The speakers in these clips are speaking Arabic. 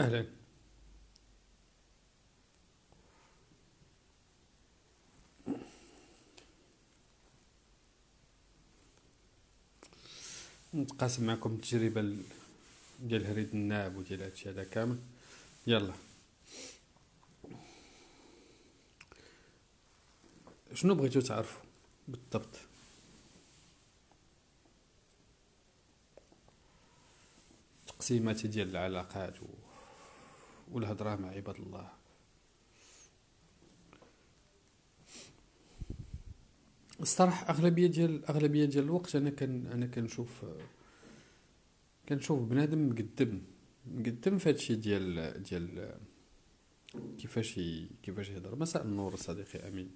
أهلا. نتقاسم معكم التجربة ديال هريد الناب وديال هادشي هذا كامل. يلا شنو بغيتو تعرفوا بالضبط؟ تقسيمات ديال العلاقات والهضره مع عباد الله. الصراحه اغلبيه ديال الوقت انا كنشوف بنادم مقدم في هادشي ديال كيفاش يهضر. مساء النور صديقي امين.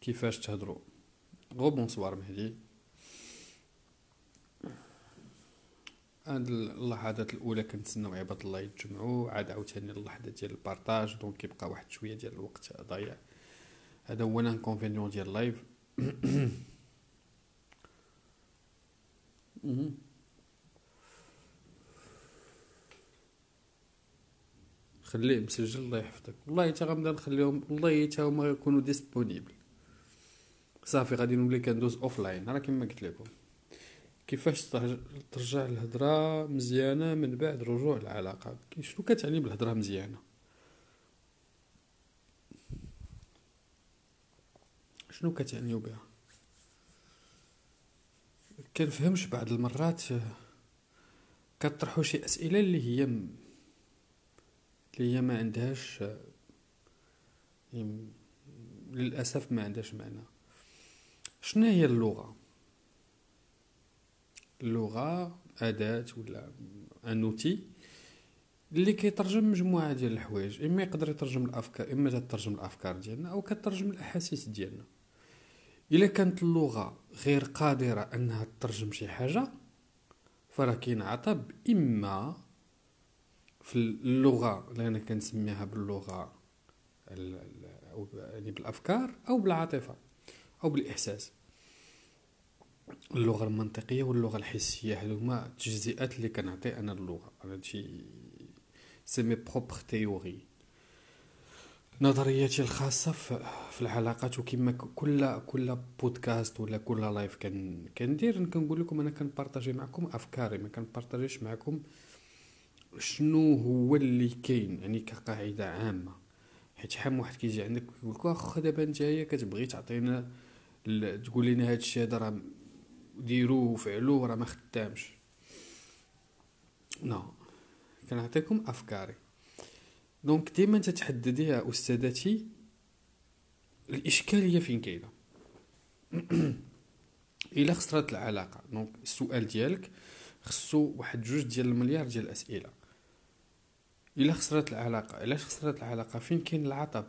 كيفاش تهضروا؟ غو بونسوار مهدي. هاد اللحظات الاولى كنتسناو عباد الله يتجمعوا، عاد عاوتاني اللحظه ديال البارطاج، دونك كيبقى واحد شويه ديال الوقت ضايع. هذا هو الانكونفينيون ديال اللايف. خليه مسجل الله يحفظك. والله حتى غنبدا نخليهم، والله حتى هما يكونوا ديسپونيبل صافي، غادي نولي كندوز اوف لاين. راه كما قلت لكم كيفاش ترجع الهضره مزيانه من بعد رجوع العلاقه. شنو كتعني بالهضره مزيانه؟ شنو كتعنيو بها؟ كنفهمش بعض المرات كطرحوا شي اسئله اللي هي ما عندهاش، للاسف ما عندهاش معنى. شنو هي اللغه اداه ولا انوتي اللي كيترجم مجموعه ديال الحوايج. اما يقدر يترجم الافكار، اما تترجم الافكار ديالنا، او كترجم الاحاسيس ديالنا. الا كانت اللغه غير قادره انها تترجم شي حاجه فراه كينعطى اما في اللغه اللي انا كنسميها باللغه او يعني بالافكار او بالعاطفه او بالاحساس. اللغه المنطقيه واللغه الحسيه هذوما التجزئات اللي كنعطي انا اللغه. هذا شيء سي مي بروبر تيوري، نظرياتي الخاصه في العلاقات. وكما كل بودكاست ولا كل لايف كندير كنقول لكم انا كنبارطاجي معكم افكاري، ما كنبارطاجيش معكم شنو هو اللي كاين يعني كقاعده عامه. حيت شحال واحد كيجي عندك يقول لك واخا دابا نتايا كتبغي تعطينا تقول لنا هاد الشيء هذا راه ديروه وفعلوه راه ما خدامش. نو كنعطيكم افكاري. دونك ديما تتحددي يا استاذتي الاشكاليه فين كاينه. الا خسرت العلاقه دونك السؤال ديالك خصو واحد 2 ديال المليار ديال الاسئله. علاش خسرت العلاقه؟ فين كاين العطب؟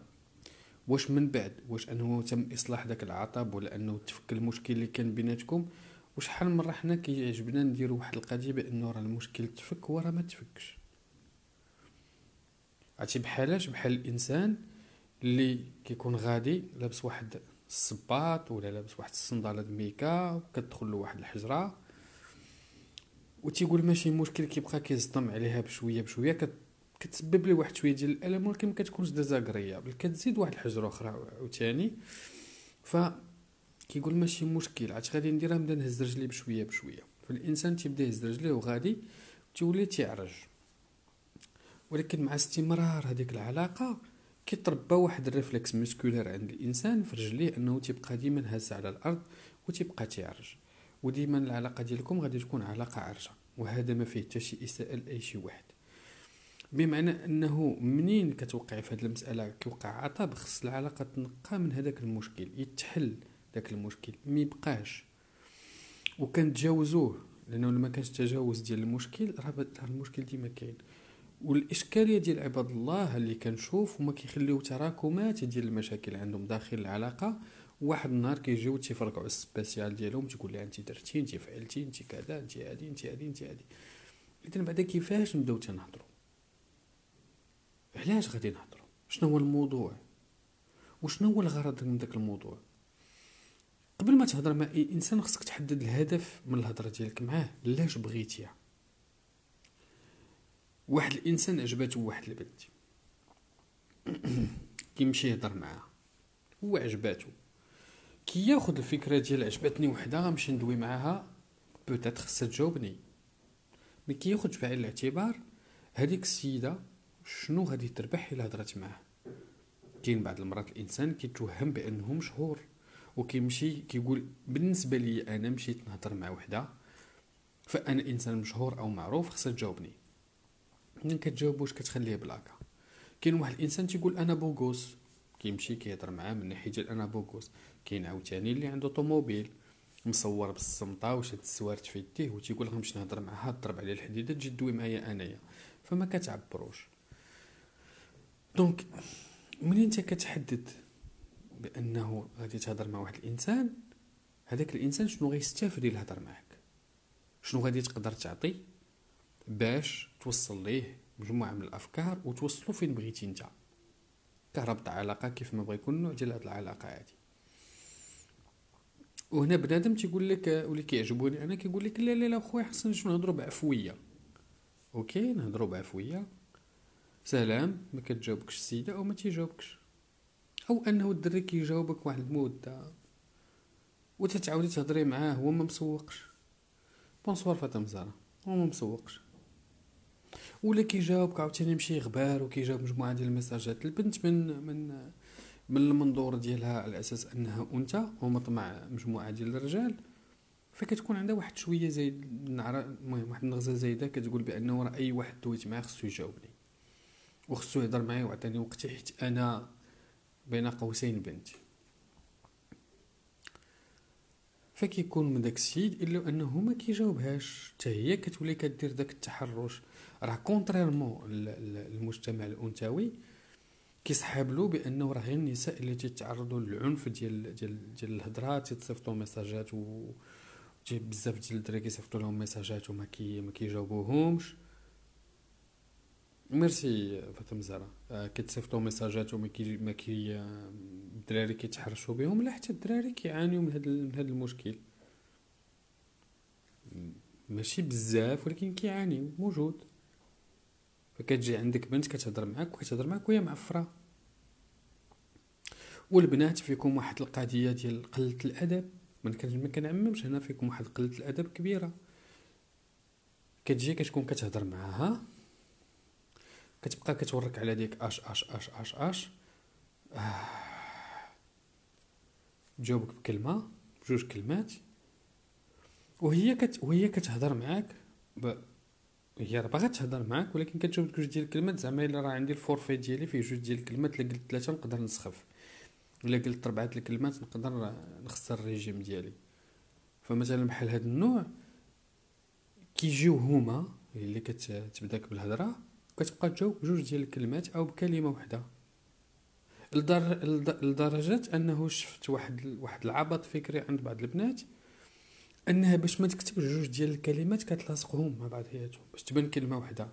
واش من بعد واش انه تم اصلاح داك العطب ولا انه تفك المشكل اللي كان بيناتكم؟ وشحال مره حنا كيعجبنا نديروا واحد القضيه بانه راه المشكل تفك وراه ما تفكش. عرفتي بحال الانسان اللي كيكون غادي لابس واحد الصباط ولا لابس واحد الصنداله الميكا وكتدخل له واحد الحجره وتيقول ماشي مشكل، كيبقى كيصدم عليها بشويه بشويه، كتسبب لي واحد شويه ديال الالم ولكن ما كتكونش ديزاغريابل، كتزيد واحد الحجره اخرى وثاني. ف كيقول ماشي مشكل عاد غادي نديرها، نبدا نهز رجلي بشويه بشويه. فالانسان تيبدا يهز رجليه وغادي تولي تيعرج، ولكن مع استمرار هذيك العلاقه كيتربى واحد الريفلكس موسكولير عند الانسان في رجليه انه تيبقى ديما هز على الارض وتيبقى تيعرج. وديما العلاقه ديالكم غادي تكون علاقه عرجه، وهذا ما فيه حتى شي اساءه لاي شي واحد. بمعنى انه منين كتوقع في هذه المساله كيوقع عطب، خص العلاقه تنقى من هذاك المشكل، يتحل داك المشكل ما يبقاش وكنتجاوزوه. لانه لما كانش تجاوز ديال المشكل راه المشكل ديما كاين. والاشكاليه ديال عباد الله اللي كنشوف هما كيخليو تراكمات ديال المشاكل عندهم داخل العلاقه. واحد النهار كيجيو تيفرقعوا السبيسيال ديالهم، تقول لها انت درتي، انت فعلتي، انت كذا، انت هادي، انت هادي، انت هادي. اذا بعدا كيفاش نبداو تنهضروا؟ علاش غادي نهضروا؟ شنو هو الموضوع؟ وشنو هو الغرض من داك الموضوع. قبل ما تهضر مع اي انسان خصك تحدد الهدف من الهضره ديالك معاه، علاش بغيتيها. واحد الانسان عجباتو واحد البنت كيمشي يهضر معاها، هو عجباتو، كياخذ الفكره ديال عجبتني وحده غنمشي ندوي معاها بوتيت خصها تجاوبني، مي كياخذ بعين الاعتبار هذيك السيده شنو غادي تربح الا هضرت معاه. كاين بعض المرات الانسان كيتوهم بانه مشهور وكيمشي كيقول بالنسبه لي انا مشيت نهضر مع وحده فانا انسان مشهور او معروف خصها تجاوبني. ملي كتجاوبوش كتخليه بلاكا. كاين واحد الانسان تيقول انا بوغوس، كيمشي كيهضر معاه من ناحيه ديال انا بوغوس. كاين عاوتاني اللي عنده طوموبيل مصور بالصمطه وشاد السوارت في يديه وتيقول غنمشي نهضر معها تضرب على الحديده تجي دوي معايا انايا، فما كتعبروش. دونك ملي انت كتحدد بانه غادي تهضر مع واحد الانسان، هذاك الانسان شنو غيستافد الا هضر معاك، شنو غادي تقدر تعطي باش توصل ليه مجموعه من الافكار وتوصلوا فين بغيتي انت. كهربط علاقه كيف ما بغى يكون النوع ديال هاد العلاقه هادي. وهنا بنادم تيقول لك ولي كيعجبوني انا كيقول لك لا لا لا خويا حسن شنو نهضروا بعفويه. اوكي نهضروا بعفويه، سلام، ما كتجاوبكش السيده او ما تيجاوبكش، او انه الدري كيجاوبك واحد المده وتتعاودي تهضري معاه هو ما مسوقش. بونسوار فاطمه زهرة هو ما مسوقش، ولا كيجاوبك عاوتاني ماشي غبار وكيجاوب مجموعه ديال المساجات. البنت من المنظور ديالها على اساس انها انثى ومطمع مجموعه ديال الرجال، فكتكون عندها واحد شويه زايد المهم واحد النغزه زايده كتقول بانه راه اي واحد دويت معاه خصو يجاوبني وخصو يهضر معايا وعطيني وقتي حيت انا بين قوسين بنت. فكيكون من داك السيد الا انه ما كيجاوبهاش، حتى هي كتولي كدير داك التحرش. راه كونتريرمون المجتمع الانثوي كيسحاب له بانه راه غير النساء اللي تيتعرضوا للعنف ديال الهضره، تيتصيفطوا ميساجات و بزاف ديال الدراري كيصيفطوا لهم ميساجات وما كيجاوبوهمش. ميرسي فاطمه زهرة. كتصيفطوا ميساجات وما كي الدراري كيتحرشوا بهم، لا حتى الدراري كيعانيوا من هذا المشكل، ماشي بزاف ولكن كيعانيوا موجود. فكتجي عندك بنت كتهضر معاك وهي معفره. والبنات فيكم واحد القضيه ديال قله الادب، ما كنعممش هنا، فيكم واحد قله الادب كبيره. كتجي كتكون كتهضر معاها كتبقى كتورك على ديك اش اش اش اش اش جاوبك بكلمه بجوج كلمات، وهي كتهضر معاك هي باغا تهضر معاك ولكن كتجاوبك جوج ديال الكلمات. زعما الا راه عندي الفورفي ديالي فيه جوج ديال الكلمات، الا قلت ثلاثه نقدر نسخف، الا قلت ربعه الكلمات نقدر نخسر الريجيم ديالي. فمثلا بحال هذا النوع كيجيو هما اللي كتبداك بالهضره كتبقى تجاوب بجوج ديال الكلمات او بكلمه وحده، لدرجه انه شفت واحد العبط فكري عند بعض البنات انها باش ما تكتبش جوج ديال الكلمات كتلاصقهم مع بعضياتهم باش تبان كلمه وحده.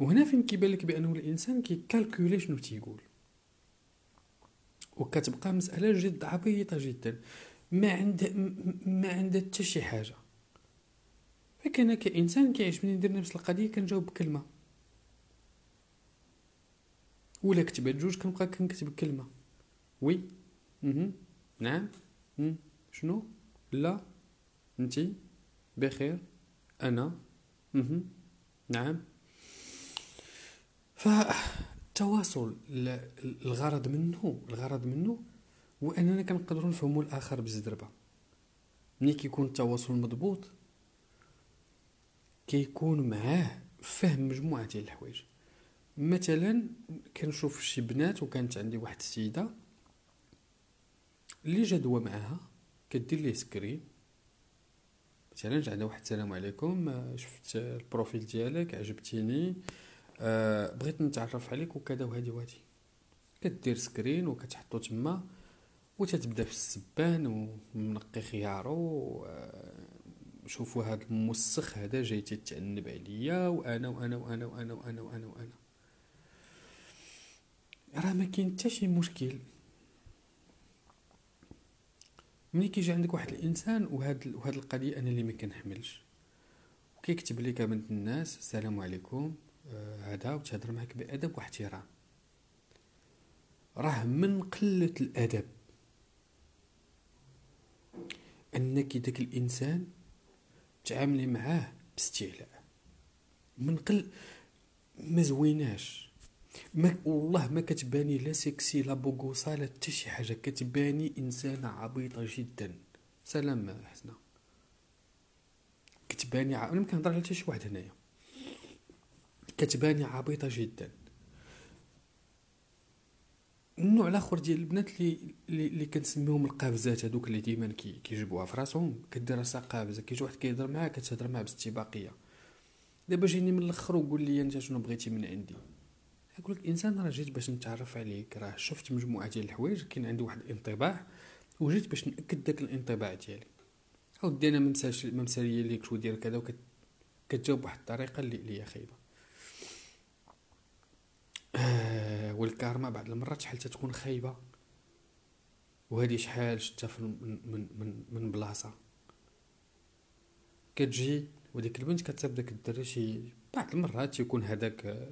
وهنا فين كيبان لك بانه الانسان كيكالكولي شنو تيقول، وكتبقى مساله جد عبيطه جدا ما عندها حتى شي حاجه. فكان كانسان كيعجبني ندير نفس القضيه كنجاوب بكلمه، ولا كتبت جوج كنبقى كنكتب كلمه وي نعم شنو لا انتي بخير انا نعم. فالتواصل الغرض منه هو اننا كنقدروا نفهموا الاخر بالزربه. ملي كيكون التواصل مضبوط كيكون معاه فهم مجموعه ديال الحوايج. مثلا كنشوف شي بنات، وكانت عندي واحد السيده اللي جدوى معاها كدير ليه سكرين مثلا، جا عندها واحد السلام عليكم، شفت البروفيل ديالك عجبتيني، بغيت نتعرف عليك وكذا وهادي كدير سكرين وكتحطو تما وتتبدا في السبان ومنقي خيارو شوفوا هذا الموسخ هذا جاي تتعنب عليا وانا وانا وانا وانا وانا وانا, وأنا. راه ما كاين حتى شي مشكل، ملي كيجي عندك واحد الانسان وهاد القضيه انا اللي ما كنحملش وكيكتب لك بنت الناس السلام عليكم هذا وتهضر معك بادب واحترام، راه من قله الادب انك داك الانسان تعاملي معاه باستعلاء، من قل ما زويناش، ما والله ما كتباني لا سكسي لا بوغوصه لا حتى شي حاجه، كتباني انسانه عبيطه جدا. سلام حسنا كتباني انا ما كنهضر على حتى شي واحد هنايا، كتباني عبيطه جدا. النوع الاخر ديال البنات اللي كنسميهم القافزات، هذوك اللي ديما كيجيبوها في راسهم، كدير راسها قافزه كيجي واحد كيهضر معاها كتهضر معاه باستباقيه. دابا جيني من الاخر وقول لي انت شنو بغيتي من عندي، نقول لك انسان راه جيت باش نتعرف عليك، راه شفت مجموعه ديال الحوايج كاين عندي واحد الانطباع وجيت باش ناكد داك الانطباع ديالي. اودي انا ما مساليه ليك شو دير كذا وكتجاوب واحد الطريقه اللي هي خايبه. والكارما بعض المرات شحال تتكون خايبه، وهذه شحال شتا من من من بلاصه كتجي وديك البنت كتصيب داك الدري شي بعض المرات تيكون هذاك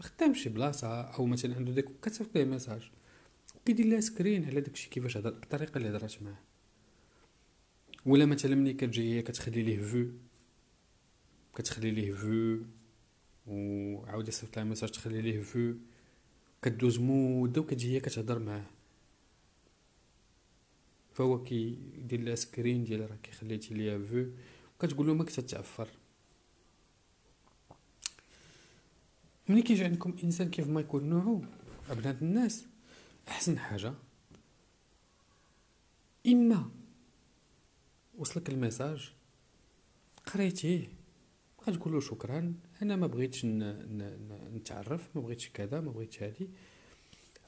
خدام شي بلاصه او مثلا عنده داك كتصيب ليه ميساج وكيدير لها سكرين على داكشي كيفاش هضر الطريقه اللي هضرات معاه، ولا مثلا ملي كتجي هي كتخلي ليه فيو وعاود يصيفط لها ميساج تخلي ليه فيو، كدوز مده وكتجي هي كتهضر معاه فهو كيدير لها سكرين ديال راه كيخليتي ليا فيو وكتقول له ما كنت تعفر. ملي كيجي عندكم انسان كيف ما يكون نوعه ابنات الناس، احسن حاجه اما وصلك الميساج قريتيه كتقول له شكرا انا ما بغيتش نتعرف، ما بغيتش كذا، ما بغيتش هذه،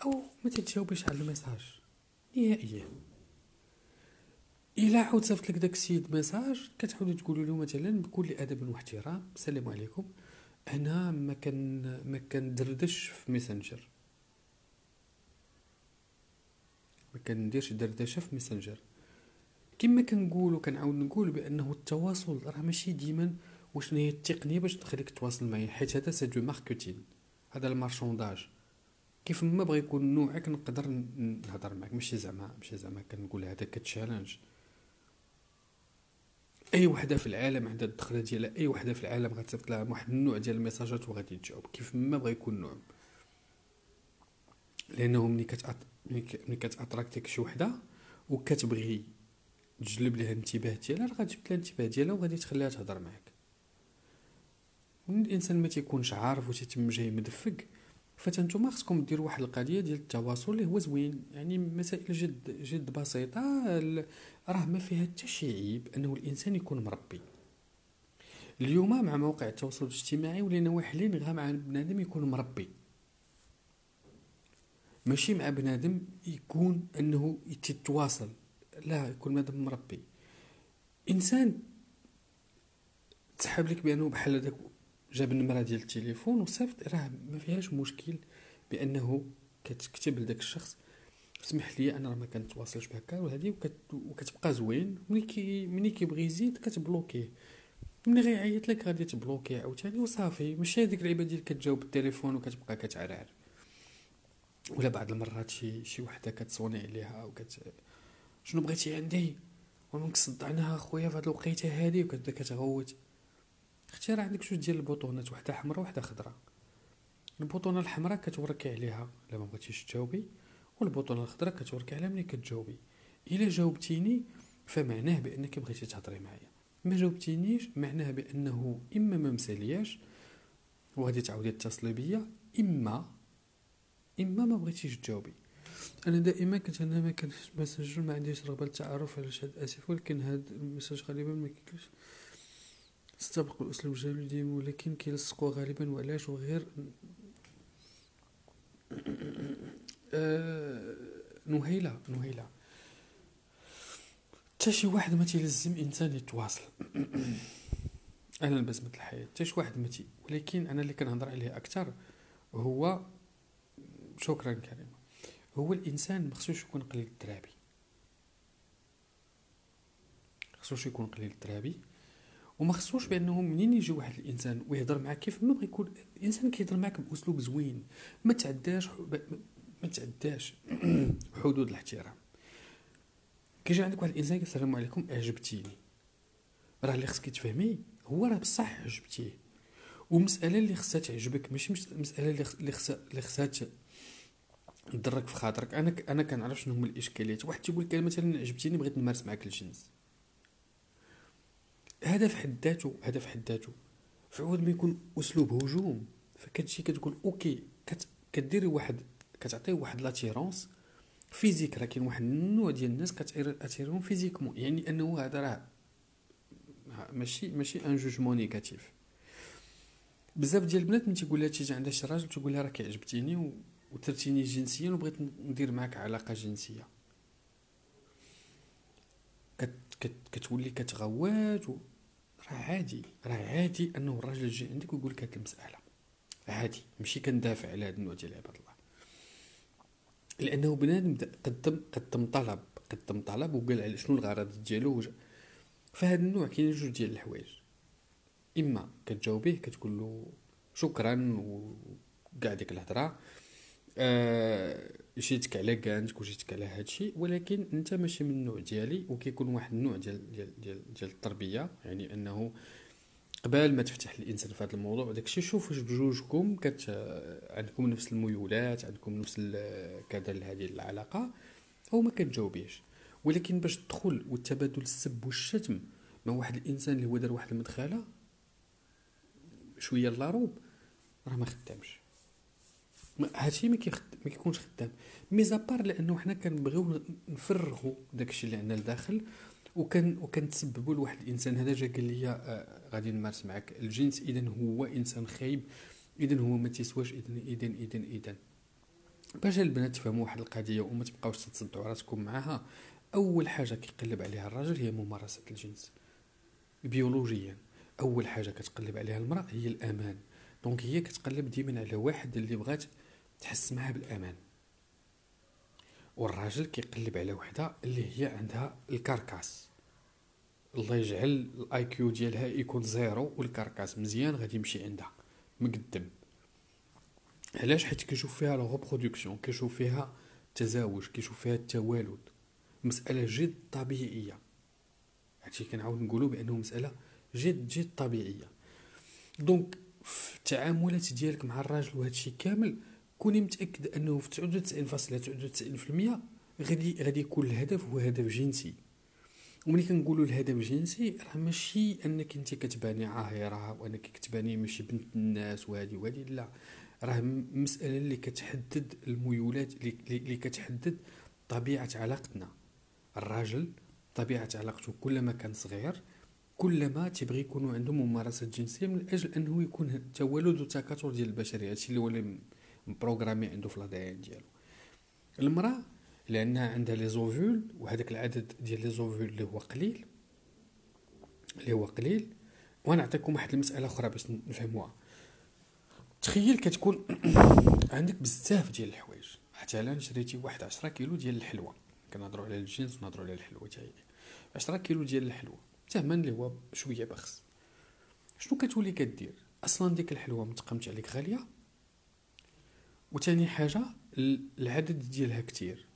او ما تتجاوبش على الميساج نهائيا. الا عاود صيفط لك داك السيد ميساج كتحاول تقول له مثلا بكل ادب واحترام السلام عليكم انا ما كندردش في ميسنجر، ما كنديرش دردشه في ميسنجر. كما كنقول وكنعاود نقول بانه التواصل راه ماشي ديما وشنو هي التقنيه باش تخليك تواصل معايا، حيت هذا سي دو ماركتين، هذا المارشونداج. كيف ما بغى يكون نوعك نقدر نهضر معاك، ماشي زعما كنقول هذا كتشالنج. اي وحده في العالم عندها الدخله ديالها، اي وحده في العالم غتصيفط لها واحد النوع ديال الميساجات وغادي تجاوب كيف ما بغى يكون نوع، لانه ملي كتاتراكتيك شي وحده وكتبغي تجلب لها الانتباه ديالها راه غتجيب لها الانتباه ديالها وغادي تخليها تهضر معاك. من الانسان ما تيكونش عارف وتيتم جاي مدفق، فتنتوما خصكم ديروا واحد القضيه ديال التواصل اللي هو زوين، يعني مسائل جد بسيطه راه ما فيها حتى شي عيب انه الانسان يكون مربي. اليوم مع مواقع التواصل الاجتماعي ولينا واحلين غير مع بنادم يكون مربي، ماشي مع بنادم يكون انه يتواصل، لا يكون بنادم مربي. انسان تسحب لك بانه بحال هذاك جاب النمره ديال التليفون وصيفط، راه ما فيهاش مشكل بانه كتكتب لذاك الشخص سمح لي انا راه ما كنتواصلش بهكا وهذه وكتبقى زوين. ملي كيبغي يزيد كتبلوكيه، ملي غيعيط لك غادي تبلوكيه عاوتاني وصافي. ماشي هذيك اللعبه ديال كتجاوب التليفون وكتبقى كتعرعر، ولا بعض المرات شي وحده كتصوني عليها شنو بغيتي عندي وما كصدعناها خويا فهاد الوقيته هذه وكتبدا كتغوت. اختي راه عندك جوج ديال البطونات، وحده حمراء وحده خضراء. البطونه الحمراء كتوركي عليها الا ما بغيتيش تجاوبي، والبطونه الخضراء كتوركي عليها ملي كتجاوبي. الا جاوبتيني فمعناه بانك بغيتي تهضري معايا، ما جاوبتينيش معناه بانه اما ما مسالياش وغادي تعاودي تتصلي بيا، اما ما بغيتيش تجاوبي. انا دائما كنت ما عنديش رغبه للتعارف على شاد اسف، ولكن هاد الميساج غالبا ما كيكلش استبقوا الاسلوب الجميل ديالهم، ولكن كيلصقوا غالبا وعلاش وغير نهيله حتى شي واحد ما تيلزم انسان يتواصل. انا بزمت الحياه حتى شي واحد ما ولكن انا اللي كنهضر عليه اكثر هو شكرا كريم، هو الانسان ما خصوش يكون قليل الترابي. خصوش يكون قليل الترابي، وما خصوش بانه منين يجي واحد الانسان ويهضر معك كيف ما بغى يكون الانسان كيهضر معك باسلوب زوين، ما تعداش حدود الاحترام. كيجي عندك واحد الانسان كيقول السلام عليكم اعجبتيني، راه اللي خصك تفهمي هو راه بصح عجبتيه، ومساله اللي خصها تعجبك ماشي مساله اللي خصها ضرك في خاطرك. انا كنعرف شنو هما الاشكاليات. واحد تيقول لك مثلا عجبتيني بغيت نمارس معك الجنس، هدف حد ذاته فعود ما يكون اسلوب هجوم، فكتجي كتقول اوكي كديري واحد كتعطيه واحد لاتيرونس فيزيك. راه كاين واحد النوع ديال الناس كتاتيرون فيزيكمون، يعني انه هذا راه ماشي ان جوجمون نيجاتيف. بزاف ديال البنات من تيقول لها تيجي عندها شي راجل تيقول لها راه كيعجبتيني وترتيني جنسيا وبغيت ندير معك علاقه جنسيه، كتولي كتغوات. راه عادي انه الراجل يجي عندك ويقول لك هاد المساله، عادي، ماشي كندافع على هاد النوع ديال عباد الله، لانه بنادم قدم طلب وقال على شنو الغرض ديالو. فهاد النوع كاين جوج ديال الحوايج، اما كتجاوبيه كتقول له شكرا وكاع ديك الهضره، جيتك على كانتك وجيتك على هادشي، ولكن انت ماشي من النوع ديالي. وكيكون واحد النوع ديال التربيه، يعني انه قبل ما تفتح الانسان في هذا الموضوع داكشي شوف واش بجوجكم عندكم نفس الميولات، عندكم نفس كذا لهذه العلاقه، او ما كتجاوبيش. ولكن باش الدخول والتبادل السب والشتم مع واحد الانسان اللي هو دار واحد المدخله شويه لاروب، راه ما خدامش هادشي، ما كيكونش خدام. ميزابار لانه حنا كنبغيو نفرغوا داكشي اللي عندنا لداخل، وكنتسببوا لواحد الانسان هذا جا قال لي غادي نمارس معك الجنس، اذا هو انسان خايب، اذا هو ما تيسواش، اذا باش البنات تفهموا واحد القضيه وما تبقاوش تتصدعوا راسكم معها. اول حاجه كيقلب عليها الراجل هي ممارسه الجنس بيولوجيا، اول حاجه كتقلب عليها المراه هي الامان. دونك هي كتقلب ديما على واحد اللي بغات تحس معها بالامان، والراجل كيقلب على وحده اللي هي عندها الكركاس. الله يجعل الاي كيو ديالها يكون زيرو والكركاس مزيان، غادي يمشي عندها مقدم. علاش؟ حيت كيشوف فيها لو ريبرودكسيون، كيشوف فيها التزاوج، كيشوف فيها التوالد، مساله جد طبيعيه. هادشي كنعاود نقولوا بانه مساله جد طبيعيه. دونك في التعاملات ديالك مع الراجل وهادشي كامل كوني متاكد انه في 99.99% غادي يكون الهدف هو هدف جنسي. وملي كنقولوا الهدف جنسي راه ماشي انك انت كتباني عاهره وانك كتباني ماشي بنت الناس وهادي لا، راه مساله اللي كتحدد الميولات، اللي كتحدد طبيعه علاقتنا. الراجل طبيعه علاقته كلما كان صغير كلما تبغي يكونوا عندهم ممارسه جنسيه من اجل انه يكون التولد والتكاثر ديال البشريه، هادشي اللي ولا مبروغرامي عنده في الهدايا ديالو. المراه لانها عندها لي زوفول، وهذاك العدد ديال لي زوفول اللي هو قليل. ونعطيكم واحد المساله اخرى باش نفهموها. تخيل كتكون عندك بزاف ديال الحوايج، مثلا شريتي واحد 10 كيلو ديال الحلوى، كنهضروا على الجنس ونهضروا على الحلوى حتى هي 10 كيلو ديال الحلوى تمن اللي هو شويه بخس. شنو كتولي كدير؟ اصلا ديك الحلوى متقمت عليك غاليه، وثاني حاجه العدد ديالها كتير،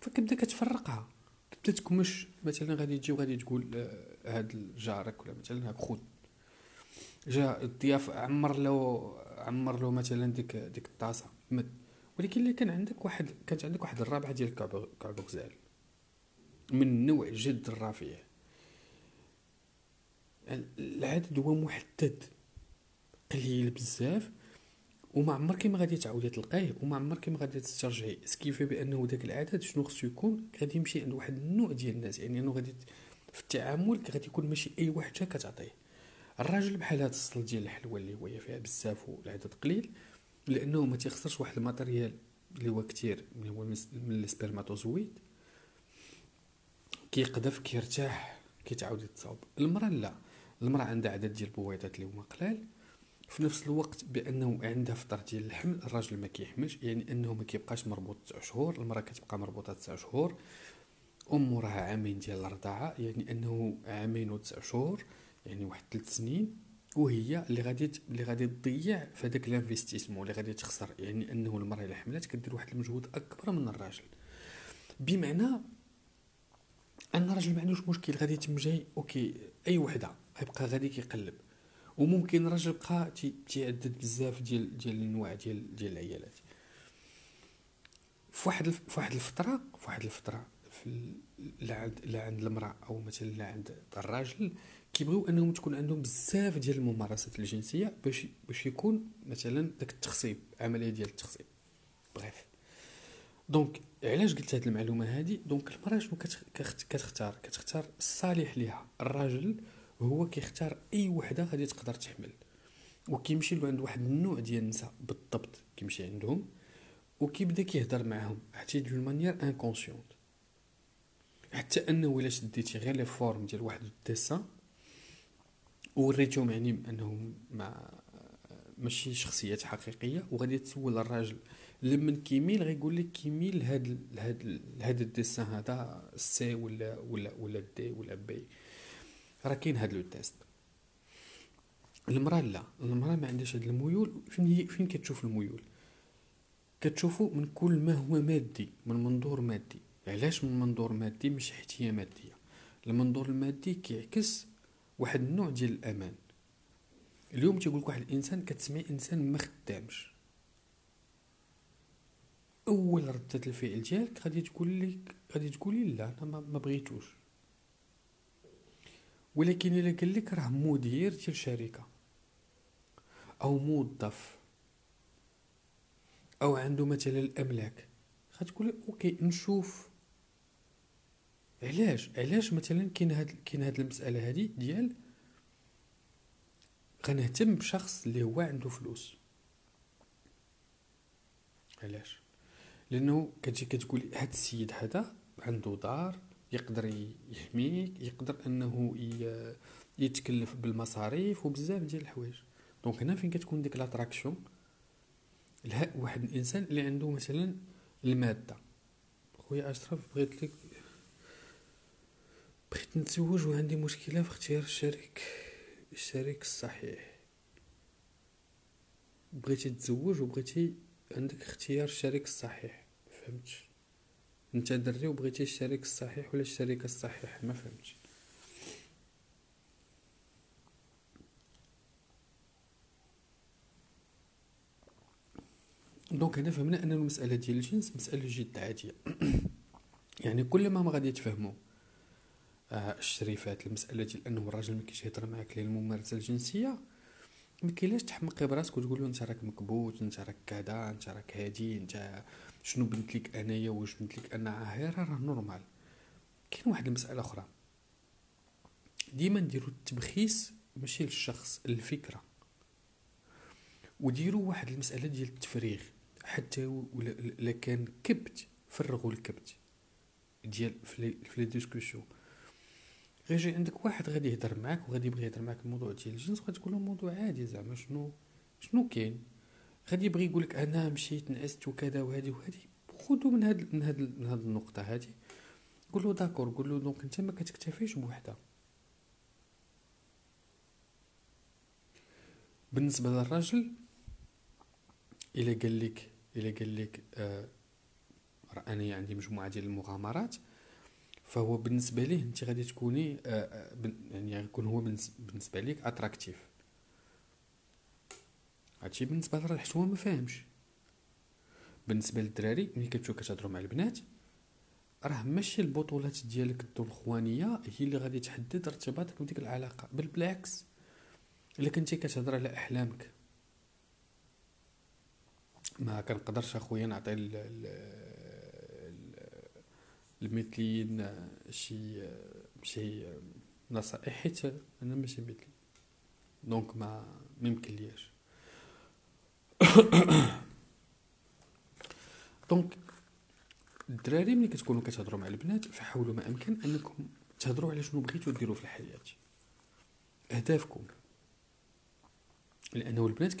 فكتبدا كتفرقها، كتبدا تكمش. مثلا غادي تجي وغادي تقول هاد الجارك ولا مثلا هاك خود جا الضياف عمر له مثلا ديك الطاسه، ولكن اللي كانت عندك واحد الرابعه ديال كعب غزال من نوع جد الرفيع. العدد هو محدد قليل بزاف، وما عمرك ما غادي تعاودي تلقاه، وما عمرك ما غادي تسترجعي. سكيفي بانه داك العدد شنو خصو يكون؟ غادي يمشي عند واحد النوع ديال الناس، يعني انه غادي في التعامل غادي يكون ماشي اي واحد جا كتعطيه. الراجل بحال هذا الصل ديال الحلوى اللي هو فيها بزاف والعدد قليل، لانه ما تيخسرش واحد الماتيريال اللي هو كثير اللي هو من السبرماتوزويد، كيقدف كيرتاح كيتعاود يتصاوب. المراه لا، المراه عندها عدد ديال البويضات اللي هما قلال، في نفس الوقت بانه عندها فتره ديال الحمل. الراجل ما كيحملش، يعني انه ما كيبقاش مربوط 9 شهور، المراه كتبقى مربوطه 9 شهور، الام وراها عامين ديال الرضاعه، يعني انه 2 و9 شهور، يعني 1 3 سنين، وهي اللي غادي تضيع في هذاك الانفستيسمون اللي غادي تخسر. يعني انه المراه اللي حملت كدير واحد المجهود اكبر من الراجل، بمعنى ان الراجل ما عندوش مشكل، غادي يتم جاي اوكي اي وحده غيبقى غادي كيقلب، وممكن الراجل بقى تيعدد بزاف ديال الانواع ديال العيالات. فواحد الفتره لا عند المراه او مثلا لا عند الراجل كيبغيو انهم تكون عندهم بزاف ديال الممارسات الجنسيه باش يكون مثلا داك التخصيب، عمليه ديال التخصيب. بغيف دونك علاش قلت هذه المعلومه هذه؟ دونك المراه شنو كتختار الصالح ليها. الراجل هو كيختار اي وحده غادي تقدر تحمل، وكيمشي لعند واحد النوع ديال النساء بالضبط، كيمشي عندهم وكيبدا كيهضر معاهم حتى دون مانيير انكونسيونت، حتى انه الا شديتي غير لي فورم ديال واحد الديسان وريتهم يعني انهم ماشي شخصيات حقيقيه، وغادي تسول الراجل لمن كيميل غيقول لك كيميل لهذا الديسان هذا سي ولا دي ولا بي. راه كاين هذا لو تيست. المراه لا، المراه ما عندهاش هذا الميول. فين كتشوف الميول؟ كتشوفوا من كل ما هو مادي، من منظور مادي. علاش من منظور مادي؟ مش حيت هي ماديه. المنظور المادي كيعكس واحد النوع ديال الامان. اليوم تيقول لك واحد الانسان، كتسمعي انسان ما خدامش، اول رده الفعل ديالك غادي تقولي لا انا ما بغيتوش. ولكن الا قال لك راه مدير ديال شركه او موظف او عنده مثلا الاملاك، غتقول اوكي نشوف. علاش مثلا كاين هاد المساله هذه ديال غنهتم بشخص اللي هو عنده فلوس؟ علاش؟ لانه كتجي كتقولي هاد السيد هذا عنده دار، يقدر يحميك، يقدر انه يتكلف بالمصاريف وبزاف ديال الحوايج. دونك هنا فين كتكون ديك لاتراكسيون لها واحد الانسان اللي عنده مثلا الماده. خويا اشرف، بغيت نتزوج وعندي مشكله في اختيار الشريك الصحيح. بغيتي تتزوج وبغيتي عندك اختيار الشريك الصحيح، فهمتش؟ انت دري وبغيتي الشريك الصحيح ولا الشريكه الصحيح، ما فهمتش. دونك هنا فهمنا ان المساله ديال الجنس مساله جد عاديه. يعني كل ما غادي تفهموا الشريفات المساله ديال انه الراجل ما كيش يهضر معاك للممارسه الجنسيه، ما كاينلاش تحمقي براسك وتقول له انت راك مكبوت، انت راك كذا، انت راك هادي، انت شنو بنت لك انايا، واش بنت لك انا عاهره؟ راه نورمال. كاين واحد المساله اخرى، ديما نديروا التبخيس ماشي للشخص، الفكره، وديروا واحد المساله ديال التفريغ. حتى ولا كان كبت، فرغوا الكبت ديال في لي ديسكوسيون. غيجي عندك واحد غادي يهضر معاك وغادي يبغي يهضر معاك الموضوع ديال الجنس، غتقول له موضوع عادي زعما شنو كاين. غادي يبغي يقول لك انا مشيت نعست وكذا وهادي. خذوا من هاد النقطه هادي، قول له داكور، قول له دونك انت ما كتكتفيش بوحده. بالنسبه للراجل الا قال لك راه انا عندي مجموعه ديال المغامرات، فهو بالنسبه ليه انت غادي تكوني يعني غيكون هو بالنسبه ليك اتراكتيف. هادشي بالنسبه للراجل حيت هو ما فاهمش. بالنسبه للدراري ملي كتشوف كتهضروا مع البنات، راه ماشي البطولات ديالك الدنخوانيه هي اللي غادي تحدد ارتباطك بديك العلاقه، بل بالعكس. الا كنتي كتهضر على احلامك، ما كنقدرش اخويا نعطي المثليين شي نصائح حيت انا ماشي مثلي، دونك ما ممكن لياش. دونك الدراري ملي كتكونوا كتهضروا مع البنات، فحاولوا ما امكن انكم تهضروا على شنو بغيتوا ديروا في الحياه، اهدافكم، لانه البنات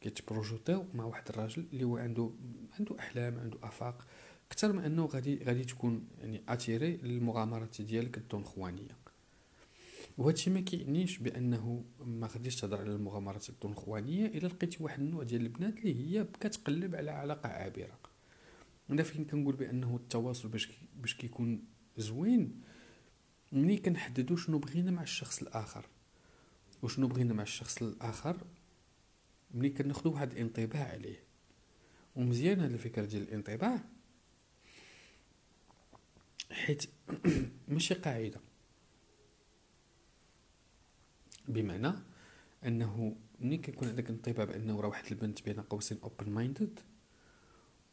كيتبروجوتاو مع واحد الراجل اللي هو عنده احلام، عنده افاق، اكثر من انه غادي تكون يعني اثيري للمغامرات ديالك التونخوانيه. وهادشي ما كيعنيش بانه ما غاديش تهضر على المغامرات التونخوانيه الا لقيتي واحد النوع ديال البنات اللي هي كتقلب على علاقه عابره. انا فين كنقول بانه التواصل باش كيكون زوين ملي كنحددوا شنو بغينا مع الشخص الاخر، وشنو بغينا مع الشخص الاخر ملي كناخذوا واحد الانطباع عليه. ومزيان هاد الفكره ديال الانطباع، حيت ماشي قاعده، بمعنى انه ملي كيكون عندك انطباع بانه راه واحد البنت بين قوسين اوبن مايندد،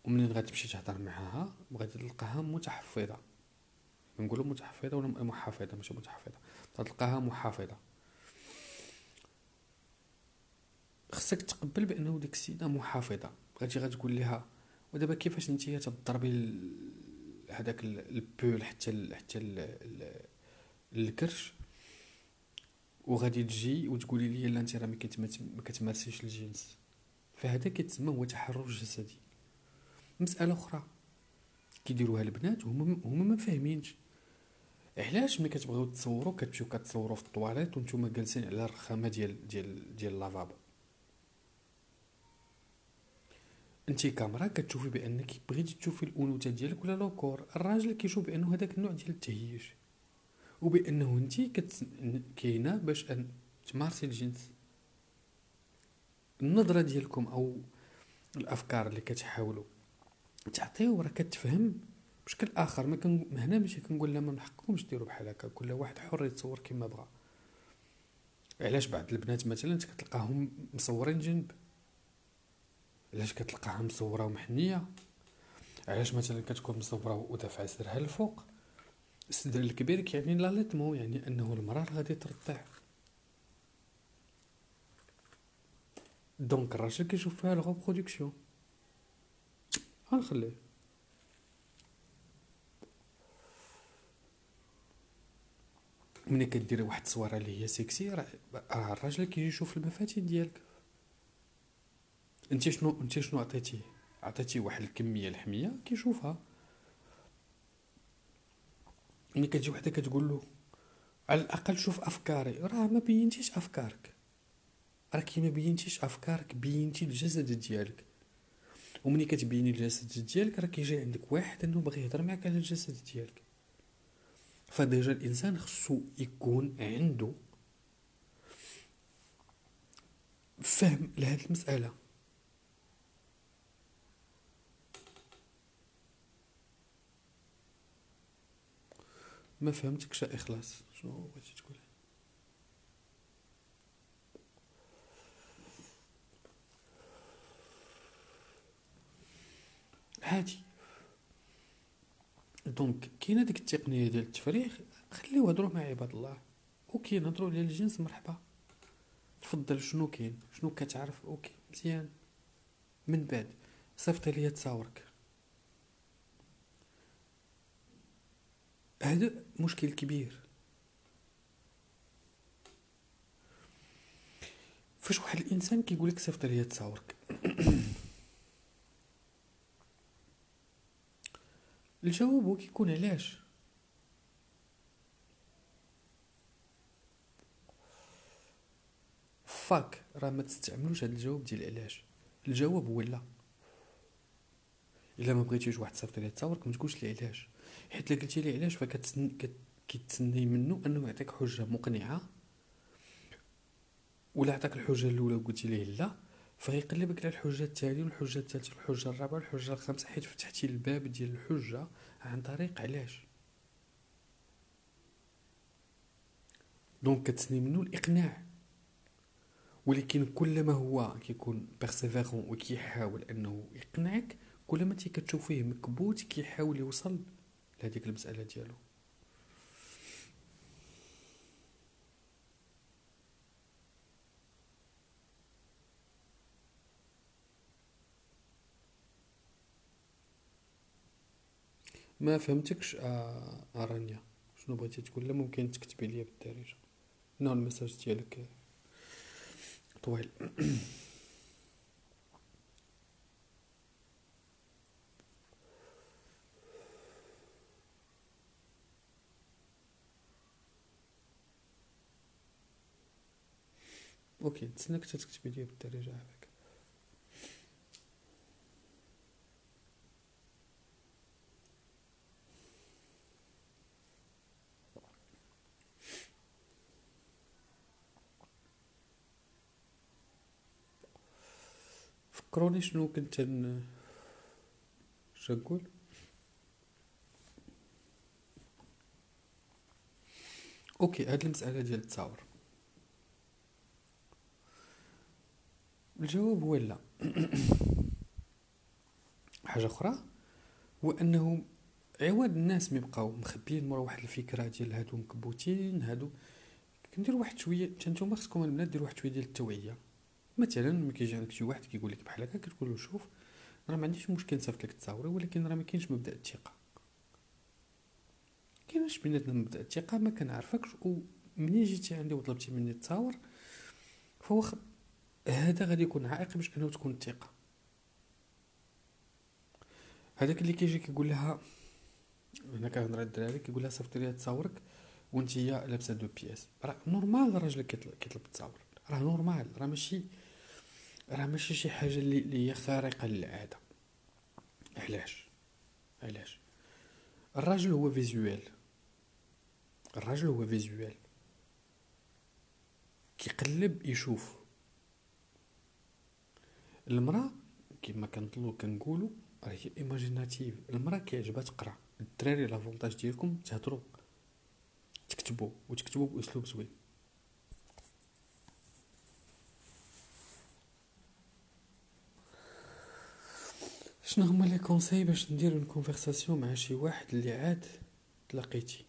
ومنين غتمشي تهضر معاها غادي تلقاها متحفظه. نقولوا متحفظه ولا محافظه؟ ماشي متحفظه، تلقاها محافظه. خصك تقبل بانه ديك السيده محافظه. غادي غتقول لها ودابا كيفاش نتيا تضربي هذاك البول حتى الكرش، وغادي تجي وتقولي لي لا انت راه ما كتمارسيش الجنس، فهذا كيتسمى هو تحرش جسدي. مساله اخرى كيديروها البنات هما ما فاهمينش علاش ملي كتبغيو تصوروا كتمشيو كتصوروا في الطواليت وانتم جالسين على الرخامه ديال ديال ديال اللافابو. انت كاميرا كتشوفي بانك بغيتي تشوفي الانوثه ديالك ولا لوكور، الراجل كيشوف بانه هذاك النوع ديال التهيج وبانه انت كاينه باش ان تمارسي الجنس. النظره ديالكم او الافكار اللي كتحاولوا تعطيو راه كتفهم بشكل اخر. ما هنا ماشي كنقول لا ما نحقكمش ديروا بحال هكا، كل واحد حر يتصور كما بغى. علاش بعض البنات مثلا كتلقاهم مصورين جنب؟ علاش كتلقاها مصوره ومحنيه؟ علاش مثلا كتكون مصوره ودافعه سرها للفوق؟ الصدر الكبير كيعني لاليتمو، يعني انه المراه غادي ترضع. دونك الراجل كيشوف فيها الغوبرودكسيون غنخليه. ملي كديري واحد الصوره اللي هي سيكسي راه الراجل كيجي يشوف المفاتيح ديالك. انت شنو عطيتيه واحد الكميه الحميه كيشوفها. ملي كتجي وحده كتقول له على الاقل شوف افكاري، راه ما بينتيش افكارك، راه كي ما بينتيش افكارك بينتي الجسد ديالك. وملي كتبيني الجسد ديالك راه كيجي عندك واحد انه باغي يهضر معك على الجسد ديالك. فديجا الانسان خصو يكون عنده فهم لهذه المساله. ما فهمتكش اخلاص شنو بغيتي تقول؟ عادي. دونك كاينه ديك التقنيه ديال التفريغ، خليو هضروا مع عباد الله. اوكي نهضروا على الجنس مرحبا، تفضل شنو كاين شنو كتعرف، اوكي مزيان. من بعد صيفط ليا تصاورك. هذا مشكل كبير. فاش واحد الانسان كيقول لك صيفط ليا تصاورك الجواب هو كيكون علاش. فاك راه ما تستعملوش هذا الجواب ديال علاش. الجواب هو لا. الا ما بغيتيش واحد صيفط ليا تصاورك ما تقولش لي علاش، حيت الا قلتي لي علاش فكتسني منه انه يعطيك حجه مقنعه. ولا عطاك الحجه الاولى وقلتي ليه لا، فغيقلبك على الحجه الثانيه والحجه الثالثه والحجه الرابعه والحجه الخامسه، حيت فتحتي الباب ديال الحجه عن طريق علاش. دونك كتسني منه الاقناع. ولكن كلما هو كيكون بيرسيفيرون وكيحاول انه يقنعك، كلما كتشوف فيه مكبوت كيحاول يوصل هذيك المساله ديالو. ما فهمتكش ارانيا شنو بغيتي تقول؟ لا ممكن تكتبي ليا بالدارجه. نو الميساج ديالك طويل. اوكي نتسناك حتى تكتبي ليا بالدارجه عافاك. فكروني شنو كنت اش نقول. اوكي هاد المساله ديال التصاور الجواب هو لا. حاجه اخرى هو انه عواد الناس ميبقاو مخبيين مورا واحد الفكره ديال هادو مكبوتين هادو. كندير واحد شويه نتوما خصكم البنات ديروا واحد شويه ديال التوعيه. مثلا ملي كيجي عندك شي واحد كيقول لك بحال هكا كتقول له شوف راه ما عنديش مشكل نصيفط لك التصاور ولكن راه ما كاينش مبدا الثقه. كاينش بيناتنا مبدا الثقه ما كنعرفكش ومنين جيتي عندي وطلبتي مني التصاور فهو هذا غادي يكون عائق باش انه تكون الثقه. هذاك اللي كيجي كيقول لها هنا كنهضر على الدراري كيقول لها صيفطي لي تصاورك وانت لابسه دو بياس راه نورمال الراجل كيطلب التصاور راه نورمال راه ماشي شي حاجه اللي هي خارقه للعاده. علاش الراجل هو فيزوال كيقلب يشوف. المراه كما كنقولوا راه هي ايماجيناتيف. المراه كيعجبها تقرا. الدراري لا فونتاج ديالكم تهضروا تكتبوا باسلوب زوين. شنو هما لي كونساي باش ندير اون كونفرساسيون مع شي واحد اللي عاد تلاقيتي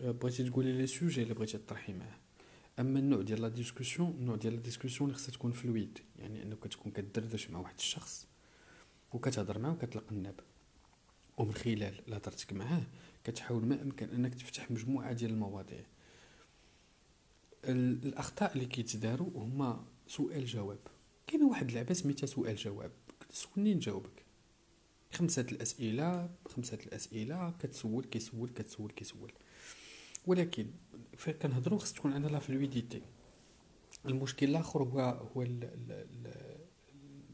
بغيتي تقولي لي سوجي اللي بغيتي تطرحي معاه. اما النوع ديال لا ديسكوسيون خصها تكون فلويد يعني انك كتكون كتدردش مع واحد الشخص وكتهضر معاه وكتلقى الناب ومن خلال هضرتك معاه كتحاول ما امكن انك تفتح مجموعه ديال المواضيع. الاخطاء اللي كيتداروا هما سؤال جواب. كاين واحد اللعبه سميتها سؤال جواب كتسولني نجاوبك 5 الاسئله كتسول ولكن فين كنهضروا خص تكون عندنا لا فلويديتي. المشكل الاخر هو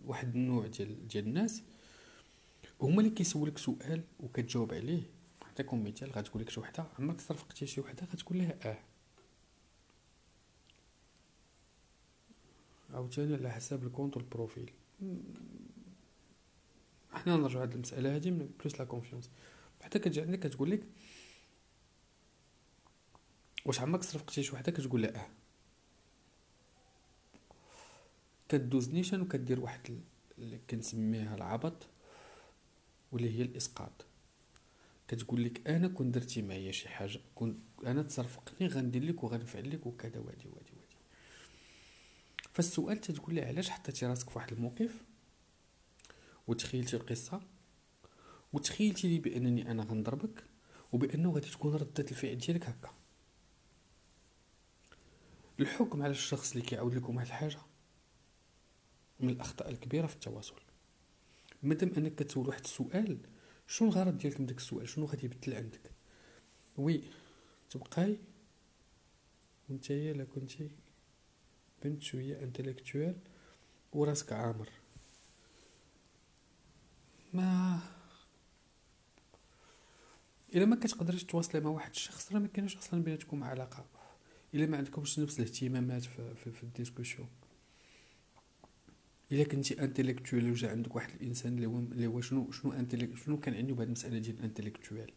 واحد النوع ديال الناس هما اللي كيسولك سؤال وكتجاوب عليه. نعطيكم مثال غتقول لك شي وحده عمرك صرفقتي شي وحده غتقول لها عاوتاني على حساب الكونت والبروفيل. حنا نرجعوا هاد المساله هادي من بلس لا كونفيونس حتى كتجي عندك كتقول لك واش عمرك صرفقتي شي وحده كتقول لها كدوز نيشان وكدير واحد اللي كنسميها العبط واللي هي الاسقاط. كتقول لك انا كون درتي معايا شي حاجه كون انا تصرفقني غندير لك وغنفعل لك وكذا وادي. فالسؤال تتقول لي علاش حطيتي راسك في واحد الموقف وتخيلتي القصه وتخيلتي لي بانني انا غنضربك وبانه غادي تكون رده الفعل ديالك هكا. الحكم على الشخص اللي كيعاود لكم واحد الحاجه من الاخطاء الكبيره في التواصل. مادام انك كتسول واحد السؤال شنو الغرض ديالك من داك السؤال شنو غادي يبدل عندك؟ وي تبقاي ونتايا لا كنتي بنت شويه انتليكتوال وراسك عامر ما الا ما كتقدريش تواصلي مع واحد الشخص راه ما كاينش اصلا بيناتكم علاقه الا ما عندكمش نفس الاهتمامات في الديسكوسيون. الا كنتي انتليكتوال وجا عندك واحد الانسان اللي هو شنو كان عنده بهاد المساله ديال انتليكتوال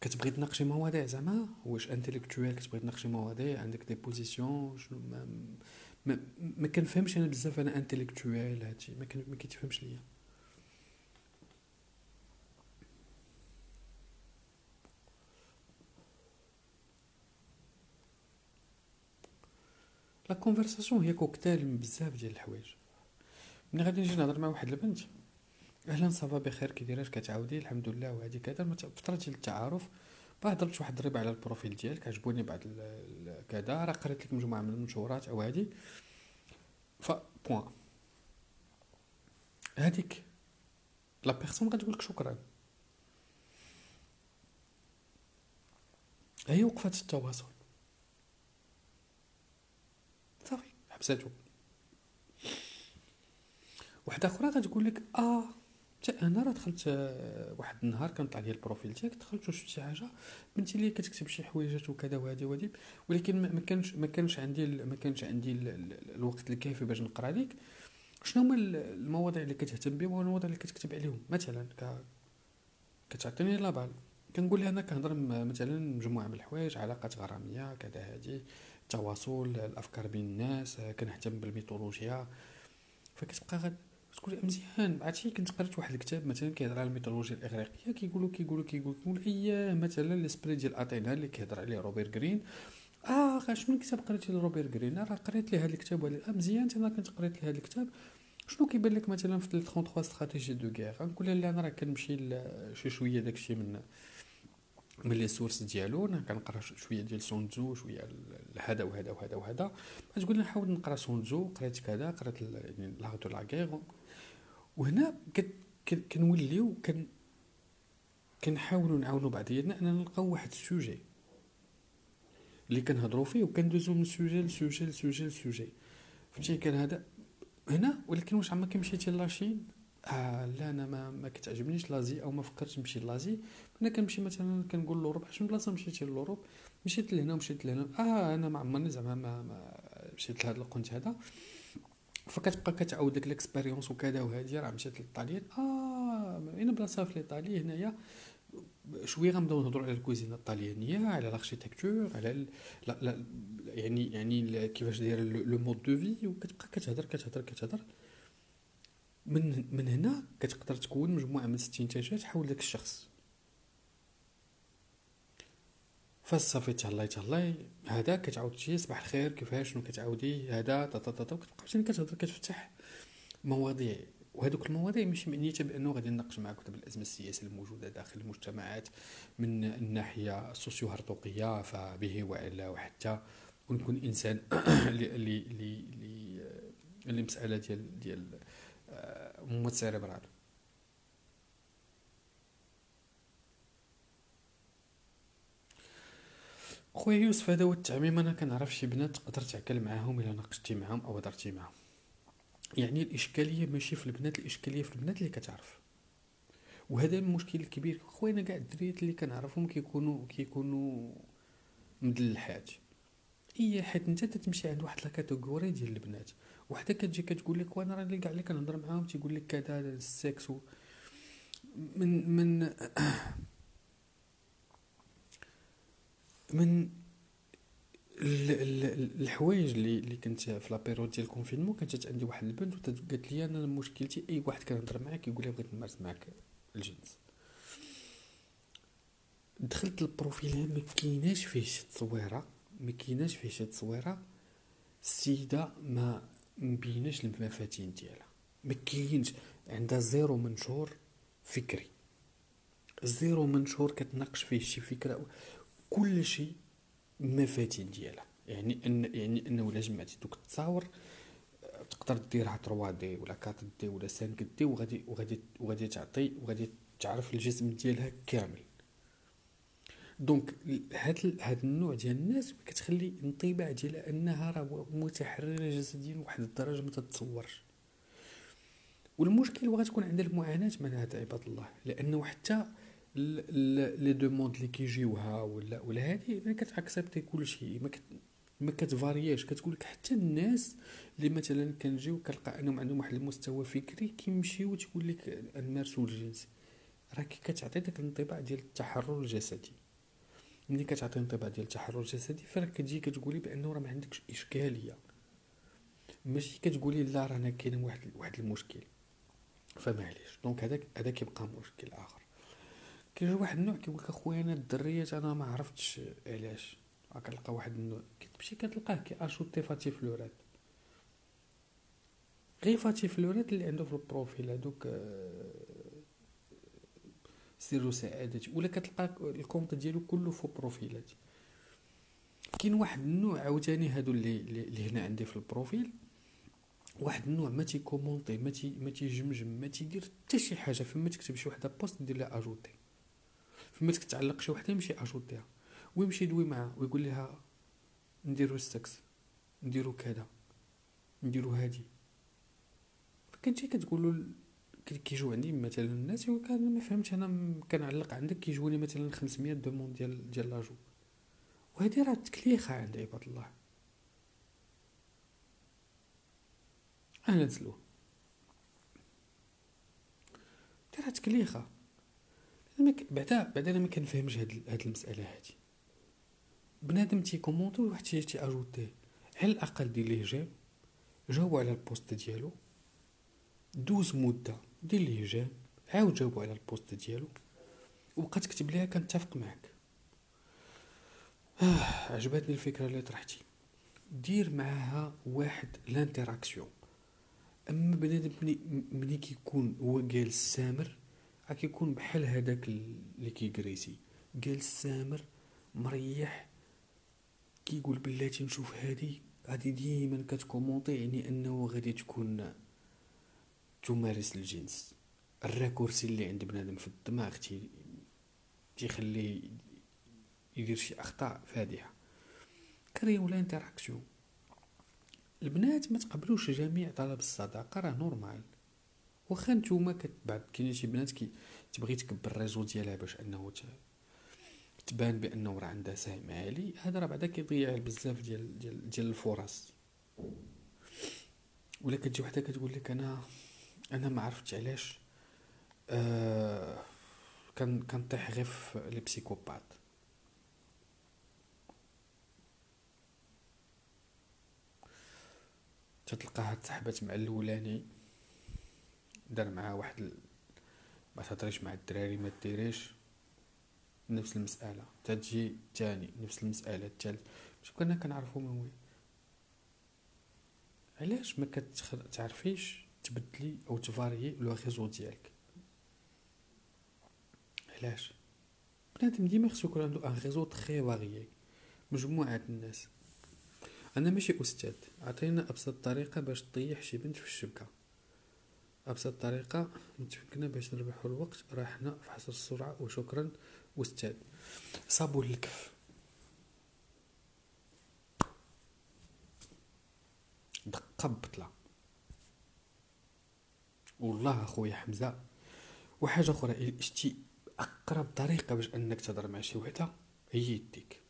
كتبغي تناقشي مواضيع زعما واش انتيليكتوال كتبغي تناقشي مواضيع عندك دي بوزيسيون شنو ما كنفهمش انا بزاف انا انتيليكتوال هادشي ما كيتفهمش ليا. لا كونفرساسيون هي كوكتيل من بزاف ديال الحوايج. ملي غادي نجي نهضر مع واحد البنت اهلا صافا بخير كي دايره كتعاودي الحمد لله وهادي كذا فتره ديال التعارف باه هضرت واحد الربع على البروفيل ديالك عجبوني بعض كذا راه قريت لك مجموعه من المنشورات او هادي ف بوين هاديك لا بيرسون غتقول لك شكرا هي وقفت التواصل صافي حبساتو. واحده اخرى كتقول لك حتى انا راه دخلت واحد النهار كنطلع ليا البروفيل تاعك دخلت وشفت شي حاجه بنتي اللي كتكتب شي حوايجات وكذا وهذه وهذه، ولكن ما كانش عندي الوقت الكافي باش نقرا لك شنو هما المواضيع اللي كتهتم بهم والمواضيع اللي كتكتب عليهم. مثلا كتعطيني لابال كنقول لها انا كنهضر مثلا مجموعه من الحوايج، علاقات غراميه كذا هذه، التواصل، الافكار بين الناس، كنهتم بالميثولوجيا. فكتبقى تقول مزيان عرفتي كنت قريت واحد الكتاب مثلا كيهضر على الميثولوجيا الاغريقيه كيقولوا اييه مثلا الاسبري ديال اثينا اللي كيهضر عليه روبير غرين. شنو الكتاب قريتي لروبير غرين؟ راه قريت ليه هذا الكتاب ولا مزيان انا كنت قريت ليه هذا الكتاب. شنو كيبان لك مثلا في 33 استراتيجي دو غير؟ غنقول لها لا انا راه كنمشي شي شويه داكشي من لي سورس ديالو، انا كنقرا شويه ديال سونتزو شويه هذا وهذا وهذا وهذا. تقول لي نحاول نقرا سونتزو، قريت كذا، قريت يعني لا دو لاغير. وهنا كنوليو كنحاولوا نعاونوا بعضياتنا اننا نلقاو واحد السوجي اللي كنهضروا فيه وكندوزو من سوجي لسوجي فهمتي كان هذا هنا. ولكن واش عمرك مشيتي لاشين؟ لا انا ما كتعجبنيش لازي او ما فكرتش نمشي لازي. انا كنمشي مثلا كنقول لوروب عشان بلاصه مشيتي لوروب، مشيت لهنا ومشيت لهنا. انا ما عمرني زعما ما مشيت لهذا القنت هذا. فكتبقى كتعاود ديك الاكسبيريونس وكذا وهذه راه مشيت للطاليان هنا بلاصه في ايطاليا هنايا شويه غنبداو نهضروا على الكوزينه الطاليانيه، على الاركيتكتور، على يعني كيفاش داير لو مود دو في. وكتبقى كتهضر من هنا كتقدر تكون مجموعه من الاستنتاجات حول داك الشخص. فصافي تهلاي هذا كتعاود تجي صباح الخير كيفاش شنو كتعاودي هذا كتبقى مزيان كتهضر كتفتح مواضيع. وهذوك المواضيع ماشي معنيته بانه غادي نناقش معاك كتب الازمه السياسيه الموجوده داخل المجتمعات من الناحيه السوسيو هرطوقيه فبه وعلى، وحتى ونكون انسان اللي اللي مساله ديال موت سيريبرال. خويا يوسف هذا هو التعميم. انا كنعرف شي بنات تقدر تعكل معاهم الا ناقشتي معاهم او هضرتي معاهم. يعني الاشكاليه ماشي في البنات، الاشكاليه في البنات اللي كتعرف. وهذا المشكل الكبير خويا. انا كاع الدريات اللي كنعرفهم كيكونوا مدلحات. حيت انت تتمشي عند واحد الكاتيجوري ديال البنات، وحده كتجي كتقول لك وانا راني كاع اللي كنهضر معاهم تيقول لك كذا السكس من الحوايج اللي كنت في لابيريود ديال الكونفينمون. كانت عندي واحد البنت وقالت لي انا مشكلتي اي واحد كنهضر معاه كيقول لي بغيت نمارس معاك الجنس. دخلت البروفيل ما كايناش فيه شي تصويره. السيده ما مبيناش المفاتين ديالها، ما كاينش عندها زيرو منشور فكري، زيرو منشور كتناقش فيه شي فكره. كل شيء المفاتين ديالها، يعني ان ولا جمعتي دوك التصاور تقدر ديرها 3D ولا 4D ولا 5D وغادي تعطي وغادي تعرف الجسم ديالها كامل. دونك هاد النوع ديال الناس كتخلي انطباع ديالها انها راه متحرره جسديا لواحد الدرجه ما تتصورش. والمشكل وغتكون عندها المعاناه من هاد عباد الله، لانه حتى لي دوموند اللي كيجيوها ولا هادي ما كتاكسبتي كلشي، ما كتفارياش. كتقول لك حتى الناس اللي مثلا كنجيو كنلقى انهم عندهم واحد المستوى فكري كيمشيو تقول لك نمارسوا الجنس، راه كتعطي داك الانطباع ديال التحرر الجسدي. ملي كتعطي انطباع ديال التحرر الجسدي فراه كتجي كتقولي بانه راه ما عندكش اشكاليه، ماشي كتقولي لا راه انا كاين واحد المشكل فمعليش. دونك هذا كيبقى مشكل اخر. كيجي واحد النوع كيقول لك اخويا انا الدريات انا ما عرفتش علاش. كنلقى واحد النوع كتمشي كتلقاه كياشوطي فاتي فلورات، غير فاتي فلورات اللي عنده في البروفيل هذوك سر سعادتي، ولا كتلقى الكونت ديالو كله في بروفيلات. كاين واحد النوع عاوتاني هادو اللي هنا عندي في البروفيل، واحد النوع ما تيكومونطي ما تيجمجم ما تيدير حتى شي حاجه. فما تكتب شي وحده بوست دير لها اجوتي، فما تكتعلق شي وحده يمشي اجوتيها. ويمشي يدوي معها ويقول لها نديرو السكس، نديرو كذا، نديرو هادي. فكانت شي كتقولو كيجيو عندي مثلا الناس وكان ما فهمتش انا كنعلق عندك كيجوني مثلا 500 دومون ديال لاجو، وهادي راه تكليخه عند عباد الله. انا نزلو راه تكليخه. بعدا انا ما كنفهمش هاد المساله هادي. بنادم تيكومونتي وواحد تياجوتيه، على الاقل دير ليه جيم، جاوب على البوست ديالو، دوز مده دير ليه جيم، عاود جاوب على البوست ديالو، وبقى تكتب ليها كنتفق معك. عجبتني الفكره اللي طرحتي. دير معها واحد لانتراكسيون. اما بنادم ملي كيكون هو جالس سامر راه كيكون بحال هذاك اللي كيجريسي جالس سامر مريح، كيقول بلاتي نشوف هادي، غادي ديما كتكومونطي، يعني انه غادي تكون تمارس الجنس. الراكورسي اللي عند بنادم في الدماغ تيخليه يدير شي اخطاء فادحه. كريو لا انتراكسيون. البنات ما تقبلوش جميع طلب الصداقه، راه نورمال. واخا نتوما بعد كاين شي بنات تبغي تكبر الريزو ديالها باش انه تبان بانه راه عندها سهم عالي، هذا راه بعدا كيضيع بزاف ديال الفرص. ولا كتجي وحده كتقول لك انا ما عرفتش علاش كنطيح غير في لي بسيكوبات. تلقاها تصاحبات مع الاولاني، دار معها واحد ما تهضريش مع الدراري، ما ديريش، نفس المساله. تجي الثاني نفس المساله، الثالث. باش كنا كنعرفو من وين. علاش ما كتعرفيش تبدلي او تفاريي لو ريزو ديالك؟ علاش بنادم ديما خصو يكون عنده ان ريزو تري فاريي، مجموعه الناس. انا ماشي استاذ، عطينا ابسط طريقه باش تطيح شي بنت في الشبكه، ابسط طريقه متفكنا باش نربحوا الوقت، راه حنا في حصر السرعه وشكرا استاذ. صابون الكف دقه بطله. والله اخويا حمزه، وحاجه اخرى، الا شتي اقرب طريقه باش انك تهضر مع شي وحده هي يديك.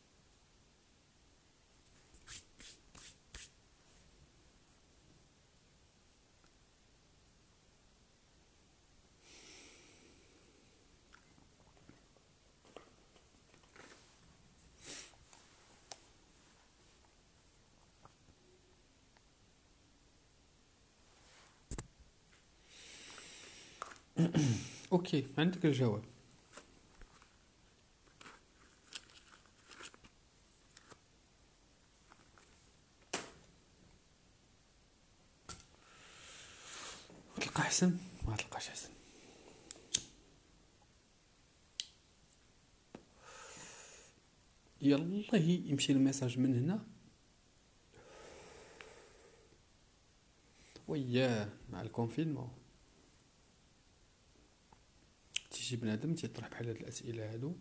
اوكي، عندك الجواب. تلقى احسن ما تلقاش احسن. يلا يمشي الميساج من هنا وياه مع الكونفينمون. شي بنادم تيطرح بحال هاد الاسئله هادو،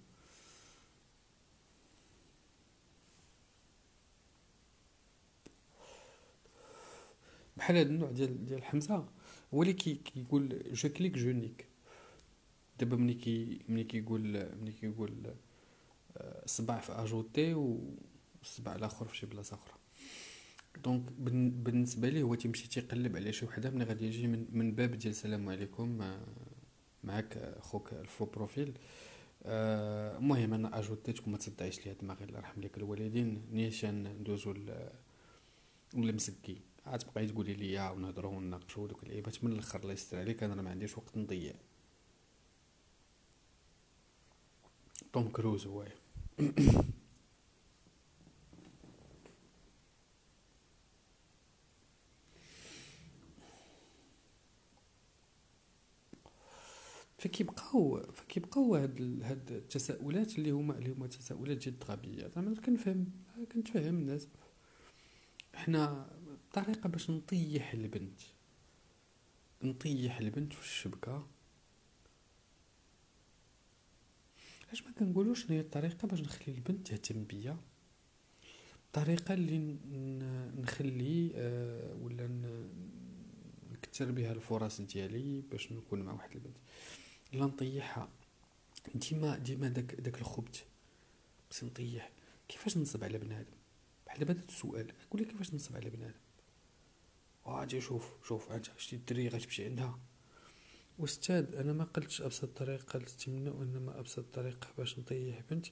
بحال هاد النوع ديال حمزه، هو اللي كيقول جو كليك جو نيك. دابا ملي كيقول صباع في اجوتي والصباع الاخر في شي بلاصه اخرى، دونك بالنسبه ليه هو تيمشي تيقلب على شي وحده ملي غادي يجي من باب ديال السلام عليكم معك اخوك الفو بروفيل. المهم انا اجوتيتكم ما تصدعيش ليا دماغي الله يرحم ليك الوالدين، نيشان ندوزو للمسكي. عاد تبقاي تقولي ليا ونهضروا ونناقشوا دوك اللعيبات من الاخر، الله يستر عليك انا ما عنديش وقت نضيع. توم كروز هو فكيبقاو هاد التساؤلات اللي هما تساؤلات جد غبيه. زعما كنتفهم الناس. حنا الطريقه باش نطيح البنت في الشبكه علاش ما كنقولوش شنو هي الطريقه باش نخلي البنت تهتم بيا، الطريقه اللي نخلي ولا نكثر بها الفرص ديالي باش نكون مع واحد البنت، لا نطيحها ديما داك الخبث بس نطيح. كيفاش نصب على بنادم؟ بحال دابا هذا السؤال نقول لك كيفاش نصب على بنادم. واجي شوف انت شتي الدري غتمشي عندها استاذ. انا ما قلتش ابسط طريقه للتمنى، وانما ابسط طريقه باش نطيح بنت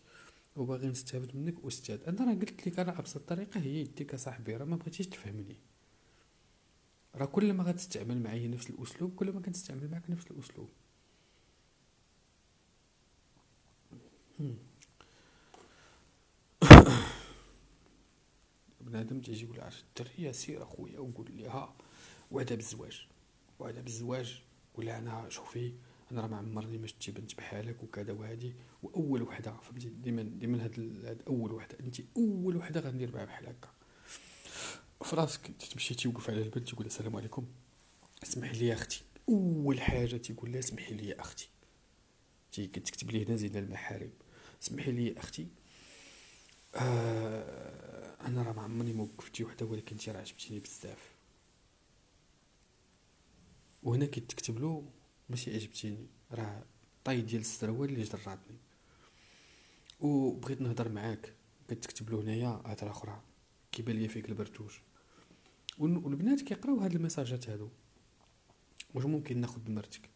وباغي نستافد منك استاذ. انا راه قلت لك انا ابسط طريقه هي يديك صاحبي، راه ما بغيتيش تفهمني. راه كل ما غتستعمل معايا نفس الاسلوب كل ما كنستعمل معك نفس الاسلوب. بنادم تيجي يقول عرفت الدريه سير اخويا وقول ليها وعدها بالزواج وعدها بالزواج، ولا انا شوفي انا راه ما عمرني ما شتي بنت بحالك وكذا وهادي، واول وحده فهمتي ديما هاد اول وحده، انت اول وحده غندير معها بحال هكا. فراسك انت تمشي توقف على البنت تقول السلام عليكم اسمحي لي اختي، اول حاجه تيقول لها اسمحي لي اختي، تكتب لي هنا زينه المحارم اسمحي لي اختي انا راه ما عمرني ما وقفتي وحده ولكن انت راه عجبتيني بزاف. وهنا كيتكتب له ماشي عجبتيني، راه الطاي ديال السروال اللي جراتني وبغيت نهضر معاك، كتكتب له هنايا هضره اخرى كيبان ليا فيك البرتوج. والبنات كيقراو هاد الميساجات هادو، واش ممكن ناخذ مرتك؟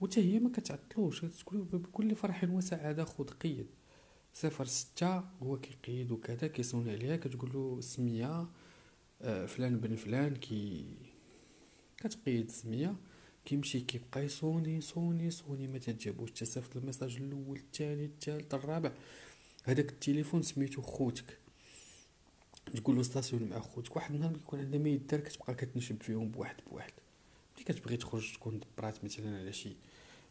وتا هي ما كتعطلوش، كتقول بكل فرح وسعاده خذ قيد 06 هو كيقيد وكذا كيصون عليها، كتقول له سميه فلان بن فلان كتقيد سميه، كيمشي كيبقى يصوني ما تجاوبوش، تصيفط الميساج الاول الثاني الثالث الرابع. هذاك التليفون سميتو خوتك، تقول له ستاسيون مع خوتك. واحد النهار كيكون عندها ما يدار كتبقى كتنشب فيهم بواحد بواحد. ملي كتبغي تخرج تكون دبرات مثلا على شي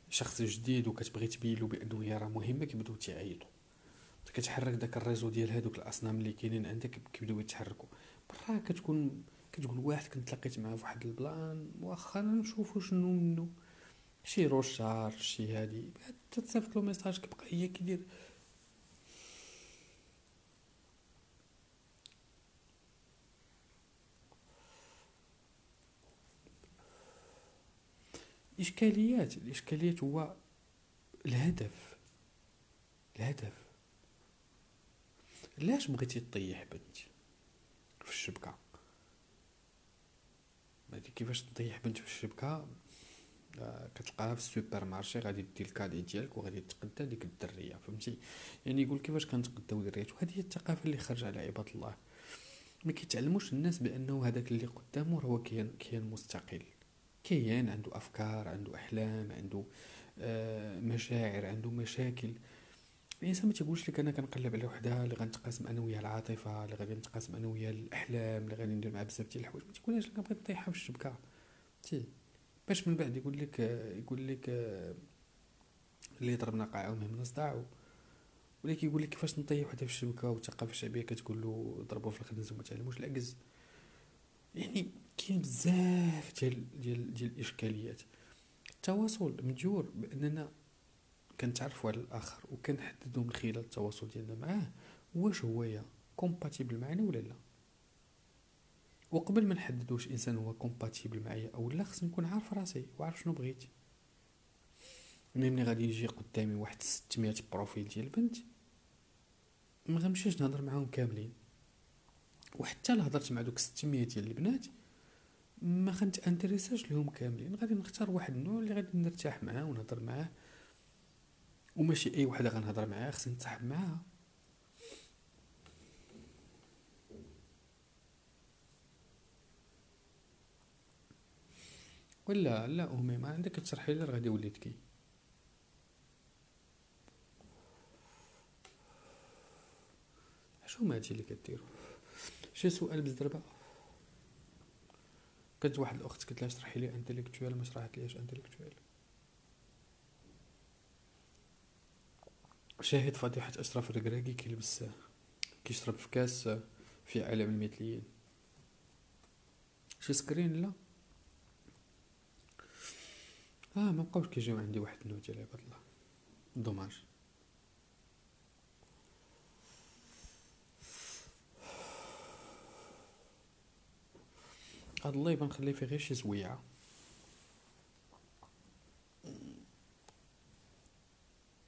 شخص جديد وكتبغي تبين له بانه هي راه مهمه كيبداو تعيطوا، كتحرك داك الريزو ديال هذوك الاصنام اللي كاينين عندك كيبداو يتحركوا. برا كتقول واحد كنت لقيت معاه فواحد البلان مؤخرا نشوفوا شنو منه شي روشار شي هادي، حتى تصيفط له ميساج كيبقى هي كيدير اشكاليات. الاشكاليات هو الهدف. علاش بغيتي تطيح بنت في الشبكه؟ هادي كيفاش تطيح بنت في الشبكه؟ كتلقاها في السوبر مارشي غادي دير الكادي ديالك وغادي تقدا ديك الدريه فهمتي، يعني يقول كيفاش كنتقداو دريات. وهذه هي الثقافه اللي خرج على عباد الله، ما كيتعلموش الناس بانه هذاك اللي قدامه هو كيان مستقل، كيان عنده افكار عنده احلام عنده مشاعر عنده مشاكل. الانسان ما تيقولش لك انا كنقلب على وحده اللي غنتقاسم انا وياها العاطفه، اللي غادي نتقاسم انا وياها الاحلام، اللي غادي ندير معها بزاف ديال الحوايج. ما تيقولهاش لك بغيت نطيحها في الشبكه تي باش من بعد يقول لك اللي ضربنا قاع ومهمنا صداعو، ولا كيقول لك كيفاش نطيح وحده في الشبكه. والثقافه الشعبيه كتقول له ضربوه في الخنز وما تعلموش العكز. يعني كاين بزاف ديال الاشكاليات. التواصل مديور باننا كنتعرفوا على الاخر وكنحددوا من خلال التواصل ديالنا معاه واش هويا كومباتيبل معنا ولا لا. وقبل ما نحددوا واش انسان هو كومباتيبل معايا او لا خصني نكون عارف راسي وعارف شنو بغيت. ملي غادي يجي قدامي واحد 600 بروفيل ديال البنت ما غنمشيش نهضر معاهم كاملين، وحتى الا هضرت مع دوك 600 ديال البنات ما غنتانتريساش لهم كاملين. غادي نختار واحد النوع اللي غادي نرتاح معاه ونهضر معاه، وماشي اي وحده غنهضر معاها خصني نتصاحب معاها. ولا لا امي ما عندك تشرحي لي راه غادي ولي تكي. شنو هادشي اللي كديروا؟ شي سؤال بالضربه. كانت واحد الاخت قلت لها شرحي لي انتليكتوال، ما شرحت ليش انتليكتوال. شاهد فضيحة أشرف الركراكي كيلبس كيشرب في كاس في عالم المثليين شي سكرين. لا ما بقاوش كيجيو عندي واحد النوع ديال عباد الله، دوماج. هاد الليبه نخلي فيه غير شي زويعه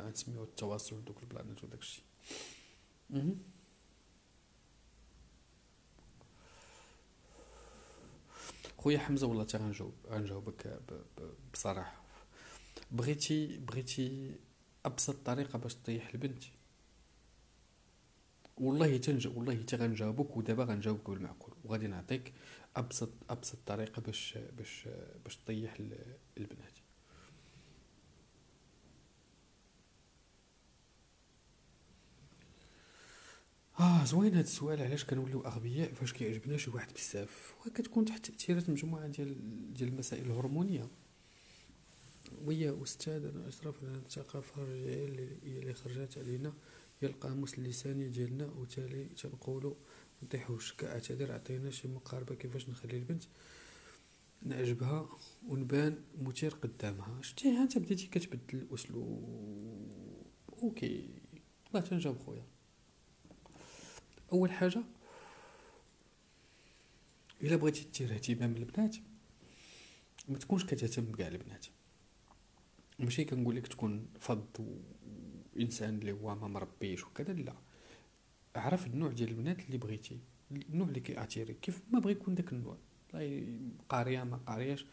غنسميو التواصل دوك البلانات وداكشي. خويا حمزه والله تا غنجاوبك بصراحه. بغيتي ابسط طريقه باش تطيح البنت، والله حتى غنجاوبك، ودابا غنجاوبك بالمعقول وغادي نعطيك ابسط طريقه باش تطيح البنات. زوين هذا السؤال، علاش كنوليو اغبياء فاش كيعجبنا شي واحد بزاف؟ وكتكون تحت تاثيرات مجموعه ديال المسائل الهرمونيه. ويا استاذ انا اشرف على الثقافه اللي خرجت علينا، هي القاموس اللساني ديالنا، وتالي تنقولوا نطيحوش. كاعتذر عطينا شي مقاربه كيفاش نخلي البنت نعجبها ونبان مثير قدامها. شتيها انت بديتي كتبدل الاسلوب. اوكي والله تنجاوب خويا. اول حاجه، الا بغيتي تثير اهتمام البنات ما تكونش كتهتم بكاع البنات. ماشي كنقول لك تكون فض وانسان اللي هو ما مربيش وكذا، لا، عرف النوع ديال البنات اللي بغيتي، النوع اللي كيعتيرك، كيف ما بغي يكون داك النوع، قاريه ما قارياش.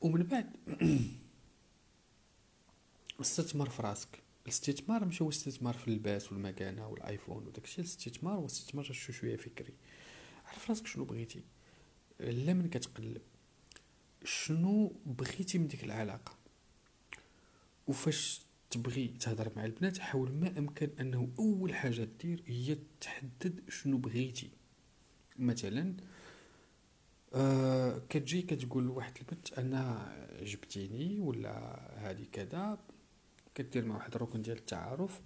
ومن بعد استثمر في راسك. الاستثمار ماشي هو استثمار في اللباس والمكانه والايفون وداكشي، الاستثمار هو استثمار شويه فكري. عرف راسك شنو بغيتي، لا من كتقلب، شنو بغيتي من ديك العلاقه. وفاش تبغي تهضر مع البنات، حاول ما امكن انه اول حاجه دير هي تحدد شنو بغيتي. مثلا كتجي كتقول لواحد البنت انا عجبتيني ولا هذه كذا، كدير مع واحد الركن ديال التعارف،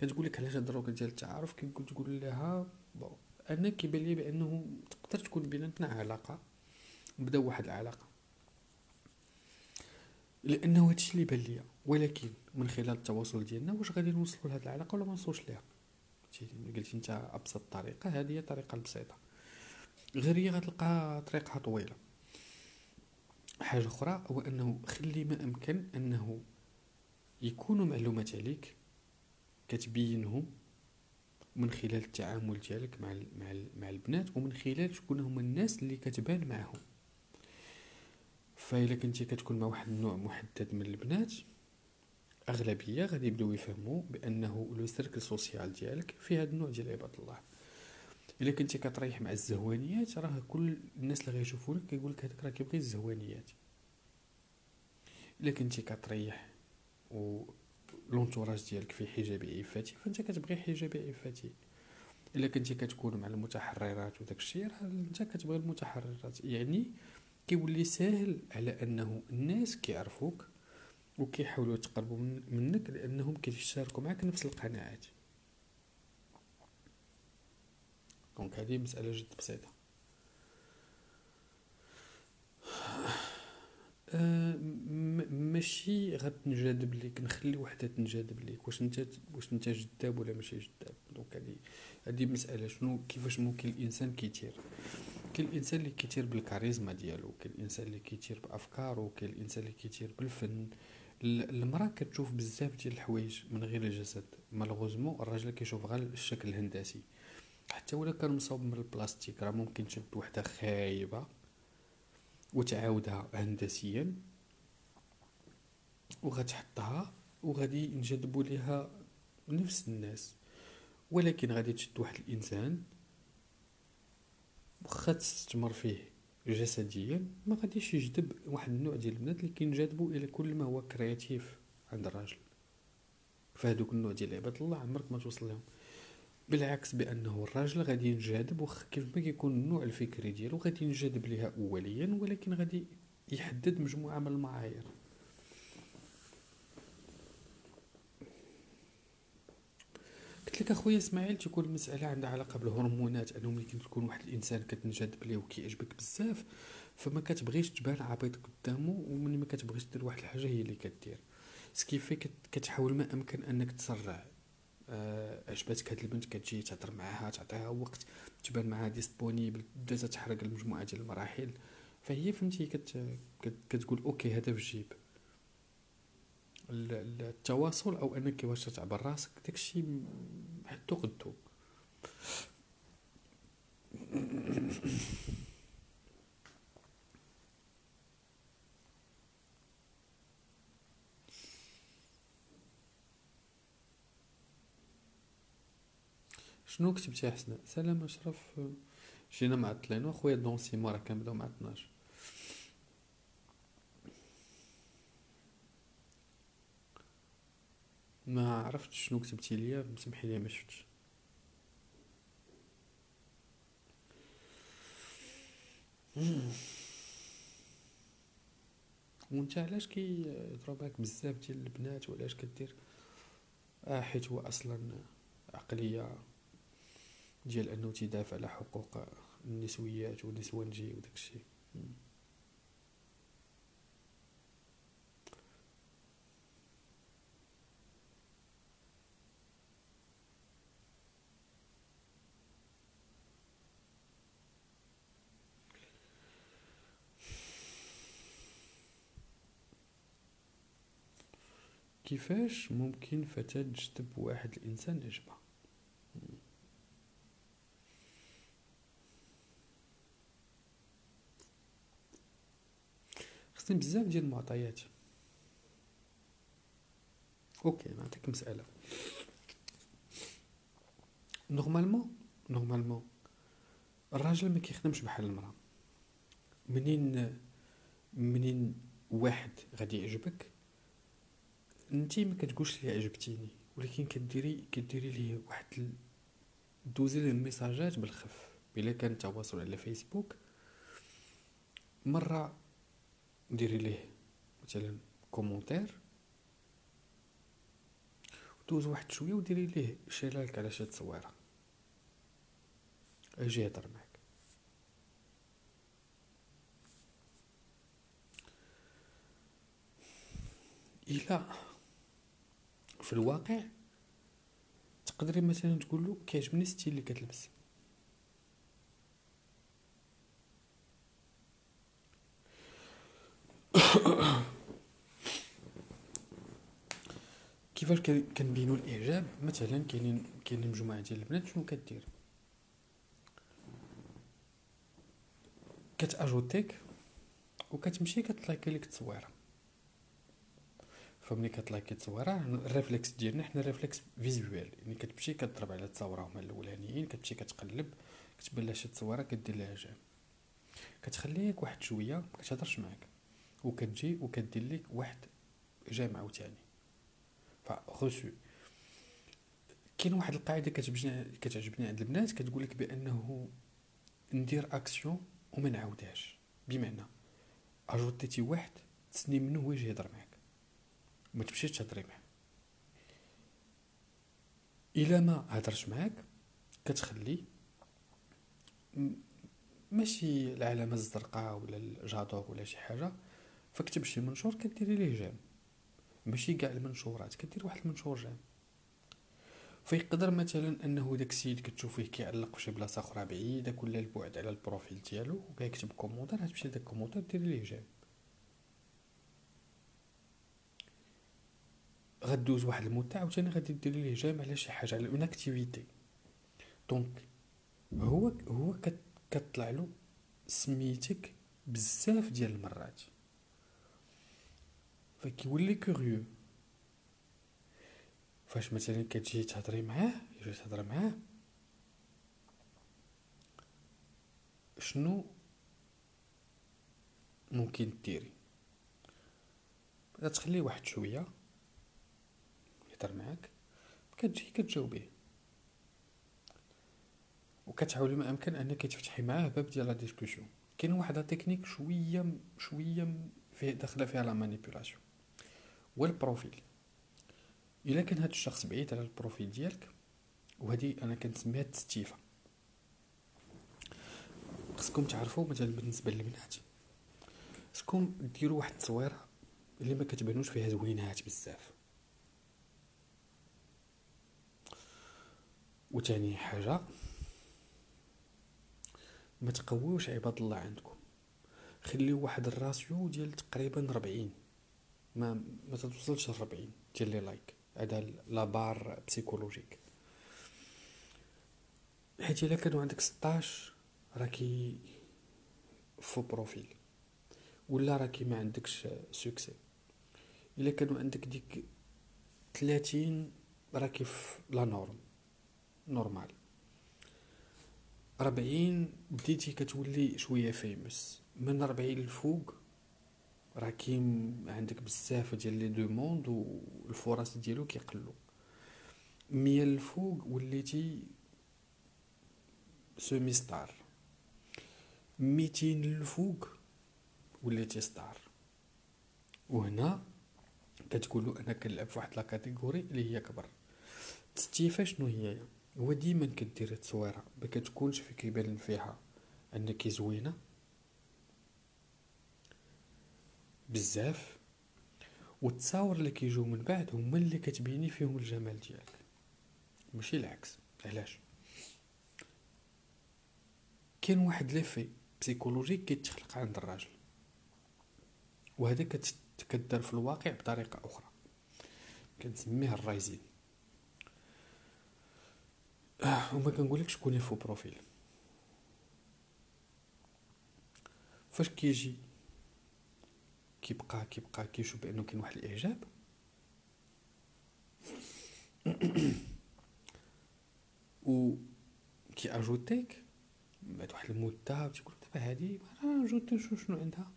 كتقول لك علاش هاد الركن ديال التعارف، كتقول لها بون انا كيبان لي بانه تقدر تكون بيناتنا علاقه، نبداو واحد العلاقه لانه هادشي اللي بان ليا، ولكن من خلال التواصل ديالنا واش غادي نوصلوا لهاد العلاقه ولا ما نوصلوش ليها. قلتي انت ابسط طريقه، هذه هي الطريقه البسيطه، غير هي غتلقى طريقها طويله. حاجه اخرى هو انه خلي ما امكن انه يكونوا معلومات عليك كتبينهم من خلال التعامل ديالك مع البنات، ومن خلال شكون هما الناس اللي كتبان معهم. فإلا كنتي كتكون مع واحد النوع محدد من البنات، اغلبيه غادي يبداو يفهموا بانه لو سيركل سوسيال ديالك في هذا النوع ديال عباد الله. الا كنتي كتريح مع الزهوانيات، راه كل الناس اللي غيشوفوك كيقول لك هذاك راه كيبغي الزهوانيات. الا كنتي كتريح و لونتوراج ديالك في حجابي عفاتي، فانت كتبغي حجابي عفاتي. الا كنتي كتكون مع المتحررات وداك الشيء، راه انت كتبغي المتحررات. يعني كيولي ساهل على انه الناس كيعرفوك وكيحاولوا يتقربوا منك لانهم كيشاركوا معك نفس القناعات. دونك هذه مساله جد بسيطه. ماشي غتنجذب ليك، نخلي وحده تنجذب ليك، واش انت جذاب ولا ماشي جذاب. دونك هذه مساله شنو كيفاش ممكن الانسان كيتير. كاين الانسان اللي كيتير بالكاريزما ديالو، كاين الانسان اللي كيتير بافكارو، كاين الانسان اللي كيتير بالفن. المراه كتشوف بزاف ديال الحوايج من غير الجسد، مالغوزمون الراجل كيشوف غير الشكل الهندسي. حتى ولا كان مصاوب من البلاستيك، راه ممكن تشد وحده خايبه وتعاودها هندسيا وغتحطها وغادي ينجذبوا ليها نفس الناس. ولكن غادي تشد واحد الانسان واخا تستمر فيه جسديا، ما غاديش يجذب واحد النوع ديال البنات اللي كينجذبوا الى كل ما هو كرياتيف عند الراجل. فهادوك النوع ديال عباد الله عمرك ما توصل لهم. بالعكس، بانه الراجل غادي ينجذب واخا كيف ما كيكون النوع الفكري ديالو، غادي ينجذب ليها اوليا، ولكن غادي يحدد مجموعه من المعايير. قلت لك اخويا اسماعيل، تكون المساله عندها علاقه بالهرمونات، انه ملي كتكون واحد الانسان كتنجذب ليه وكيعجبك بزاف، فما كتبغيش تبان عبيط قدامه، وملي ما كتبغيش دير واحد الحاجه هي اللي كدير، سكيفي كتحاول ما امكن انك تسرع عجباتك هاد البنت كتجي تهضر معها، تعطيها وقت، تبان معها ديسبونيبل، بدات تحرق المجموعه ديال المراحل، فهي فهمتي كتقول اوكي هذا في الجيب. التواصل او انك واش تعبر راسك داكشي حتى قدو. شنو كتبتي يا حسناء؟ سلام اشرف، جينا معطلين واخويا دونسي مورا كنبداو مع 12. ما عرفتش شنو كتبتي ليا، سمحي لي ما شفتش. وانت علاش كيضربك بزاف ديال البنات وعلاش كدير؟ حيت هو اصلا عقليه ديال انه تدافع على حقوق النسويات والنسوانجي وداكشي. كيفاش ممكن فتاة تجذب واحد الانسان عجبها؟ خصني بزاف ديال المعطيات. اوكي نعطيك مسألة. نورمالمون الراجل ما كيخدمش بحال المرأة. منين واحد غادي يعجبك انتي ما كتقولش لي عجبتيني، ولكن كديري ليه واحد دوزي ليه الميساجات بالخف. الا كان تواصل على فيسبوك مره ديري ليه مثلا كومونتير، دوز واحد شويه وديري ليه شيلايك على شي تصويره، اجي يهضر معاك. الا في الواقع تقدري مثلا تقول له كيعجبني الستيل اللي كتلبس، كيفاش كنبينوا الاعجاب مثلا. كاينين مجموعه ديال البنات شنو كدير؟ كتاجوتيك وكتمشي كتلايكي لك التصويره. فملي كتلايكي التصويره الريفلكس ديالنا حنا ريفلكس فيزوال، يعني كتمشي كتضرب على التصاوره هما الاولانيين، كتمشي كتقلب كتبان لها شي تصويره كدير لها اعجاب، كتخليك واحد شويه ما كتهضرش معاك وكتجي وكدير لك واحد اعجاب عاوتاني. فغوسو كاين واحد القاعده كتعجبني عند البنات، كتقول لك بانه ندير اكسيون وما نعاودهاش، بمعنى اجوتيتي واحد تسني منه هو يجي يهضر معاك، ما تمشيش تهضري معاه. الا ما هضرش معاك كتخلي ماشي العلامه الزرقاء ولا الجادوك ولا شي حاجه، فكتب شي منشور كديري ليه جام، ماشي كاع المنشورات، كدير واحد المنشور جام. فيقدر مثلا انه داك السيد كتشوفيه كيعلق فشي بلاصه اخرى بعيده كل البعد على البروفيل ديالو وكيكتب كومونتير، غتمشي لداك الكومونتير ديري ليه جام، غدوز واحد المده عاوتاني غادي ديري ليه جام على شي حاجه، على اون اكتيفيتي. دونك هو كتطلع له سميتك بزاف ديال المرات، فكيولي كوريو. فاش مثلا كتجي تهضري معاه يجي تهضر معاه، شنو ممكن ديري؟ تخليه واحد شويه يهضر معاك، كتجي كتجاوبيه وكتحاولي ما امكن انك تفتحي معاه باب ديال لا ديسكوسيون. كاين واحد التكنيك شويه فيه داخله فيها لا مانيبيولاسيون والبروفيل. الا كان هذا الشخص بعيد على البروفيل ديالك، وهذه انا كنسميها التستيفه. خصكم تعرفوا مثلا بالنسبه للبنات خصكم ديروا واحد التصويره اللي ما كتبانوش فيها زوينات بزاف، وثاني حاجه ما تقويوش عباد الله عندكم، خليو واحد الراسيو ديال تقريبا 40، ما توصلش 40 ديال لي لايك، هذا لا بار بسيكولوجيك، حيت الا كانوا عندك 16 راكي فو بروفيل ولا راكي ما عندكش سوكسي، الا كانوا عندك ديك 30 راكي في لا نورم نورمال، 40 بديتي كتولي شويه فيموس، من 40 لفوق راكي عندك بزاف ديال لي دوموند والفرص ديالو كيقلوا، 100 لفوق وليتي سيمي ستار، 200 لفوق وليتي ستار، وهنا كتقولوا انا كنلعب في واحد لا كاتيجوري اللي هي كبر. التستيفه شنو هي؟ هو ديما كدير التصويره ما كتكونش في كيبان فيها انك زوينه بزاف، والتصاور اللي كيجيو من بعد هما اللي كتبيني فيهم الجمال ديالك ماشي العكس. علاش؟ كاين واحد ليفي بسيكولوجيك كيتخلق عند الراجل، وهذا كتدار في الواقع بطريقه اخرى كنسميه الرايزين. وما كنقولكش كوني فو بروفيل، فاش كيجي كيبقى كيشوف بانه كاين واحد الاعجاب و كي اجوتيك بعد واحد المده تيقول دابا هادي راه جوت نشوف شنو عندها،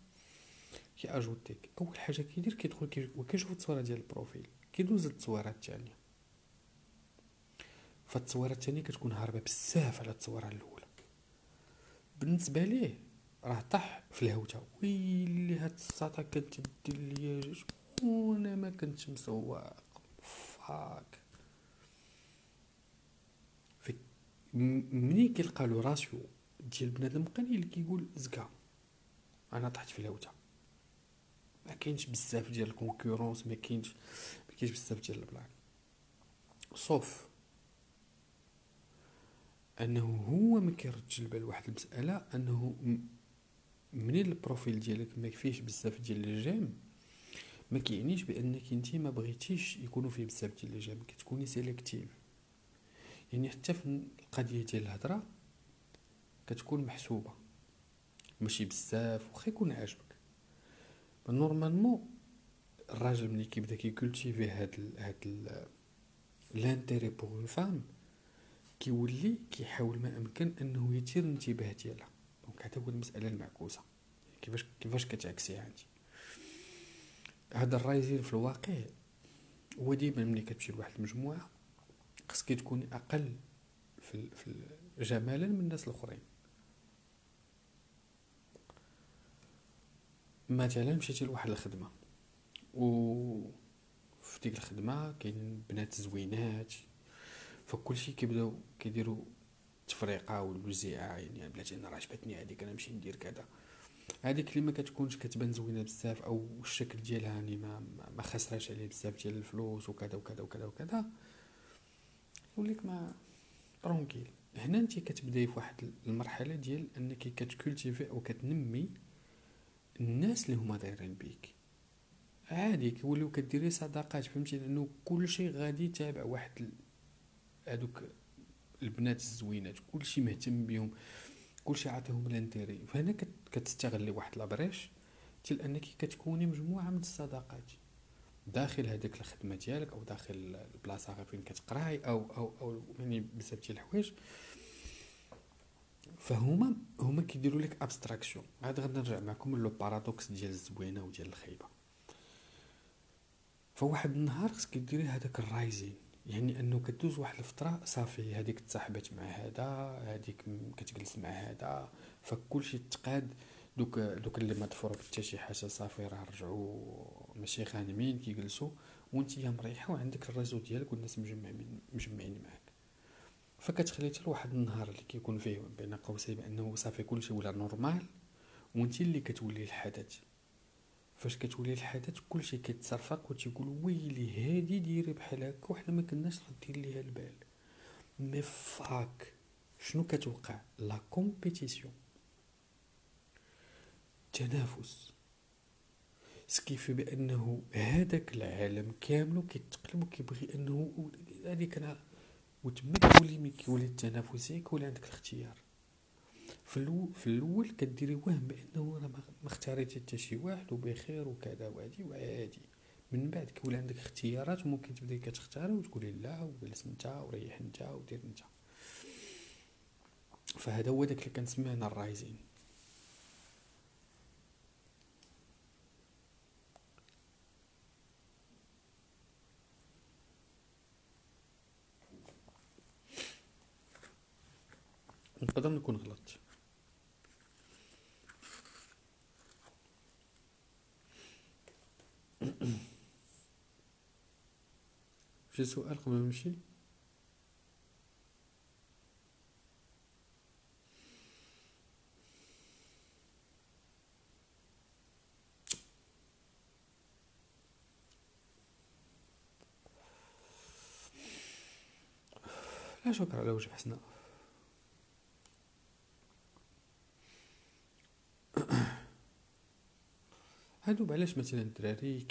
كي اجوتيك اول حاجه كيدير كيدخل وكيشوف التصويره ديال البروفيل، كيدوز للتصويرات الثانيه، فالتصويره الثانيه كتكون هاربه بزاف على التصويره الاولى، بالنسبه ليه راه طاح في الهوته، ويلي هاد الساطه كانت دير ليا وانا ما كنتش مسواق فاك. منين كيلقى له راسيو ديال بنادم قليل كيقول زكا انا طحت في الهوته، ما كاينش بزاف ديال الكونكورونس، ما كاينش بزاف ديال البلان، صوف انه هو ما كيردش البال واحد المساله، انه منين البروفيل ديالك ما فيهش بزاف ديال لي جيم ما كيعنيش بانك انت ما بغيتيش يكونوا فيه بزاف ديال لي جيم، كتكوني سيليكتيف، يعني حتى في القضيه ديال الهضره كتكون محسوبه ماشي بزاف، واخا يكون عاجبك نورمالمون. الراجل ملي كيبدا كيكولتيفي هاد لانتيري بوغ اون فام كيولي كيحاول ما امكن انه يثير الانتباه ديالها، دونك هذا هو المساله المعكوسه، كيفاش كتعكسيها عندي. هذا الرايزين في الواقع هو ديما ملي كتمشي لواحد المجموعه خصك تكوني اقل في جمالا من الناس الاخرين. مثلا مشيتي لواحد الخدمه وفي ديك الخدمه كاين بنات زوينات، فكلشي كيبداو كيديروا التفريقه والوزيعه، يعني بلاتي انا راه عجبتني هذيك انا نمشي ندير كذا، هذيك اللي ما كتكونش كتبان زوينه بزاف او الشكل ديالها يعني ما خسراش عليه بزاف ديال الفلوس وكذا وكذا وكذا وكذا، يوليك ما ترونكيل. هنا انت كتبداي في واحد المرحله ديال انك كتكولتيفي او كتنمي الناس اللي هما دايرين بيك، عادي كيوليو كديري صداقات، فهمتي؟ لانه كلشي غادي تابع واحد هادوك البنات الزوينات، كلشي مهتم بهم، كلشي عطيهم الانتيري، فهنا كتستغلي واحد لابريش ديال انك كتكوني مجموعه من الصداقات داخل هذيك الخدمه ديالك او داخل البلاصه غير فين كتقراي او يعني بزاف ديال الحوايج، فهما كيديروا لك ابستراكسيون. عاد غادي نرجع معكم لو بارادوكس ديال الزوينه وديال الخايبه. فواحد النهار خصك ديري هذاك الرايزين، يعني انه كدوز واحد الفتره صافي هذيك تصاحبت مع هذا، هذيك كتجلس مع هذا، فكلشي تقاد، دوك اللي ما تفرق حتى شي حاجه صافي راه رجعوا ماشي خانمين كيجلسوا، وانت يا مريحه وعندك الريزو ديالك والناس مجمعين معاك، فكتخلي حتى لواحد النهار اللي كيكون فيه بين قوسين بانه صافي كلشي ولا نورمال، وانت اللي كتولي الحدث. فاش كتولي الحدث كلشي كيتصرفق وتيقول ويلي هادي ديري بحال هكا وحنا ما كناش ردين ليها البال، مي فاك شنو كتوقع؟ لا كومبيتيسيون، تنافس، سكيفي بانه هذاك العالم كامل كيتقلب وكيبغي انه هذيك انا وتمك ولي مي كيولي التنافس كيولي عندك الاختيار. في الاول كديري وهم بانه راه ما اختاريتي حتى شي واحد وبخير وكذا وهادي وعادي، من بعد كيولي عندك اختيارات وممكن تبداي كتختاري وتقولي لا وجلس نتا وريح نتا ودير نتا. فهذا هو داك اللي كنسميه انا الرايزين. نقدر نكون غلط، شي سؤال قبل ما نمشي؟ لا شكر على وجه حسنا. هادو بعلاش مثلا الدراري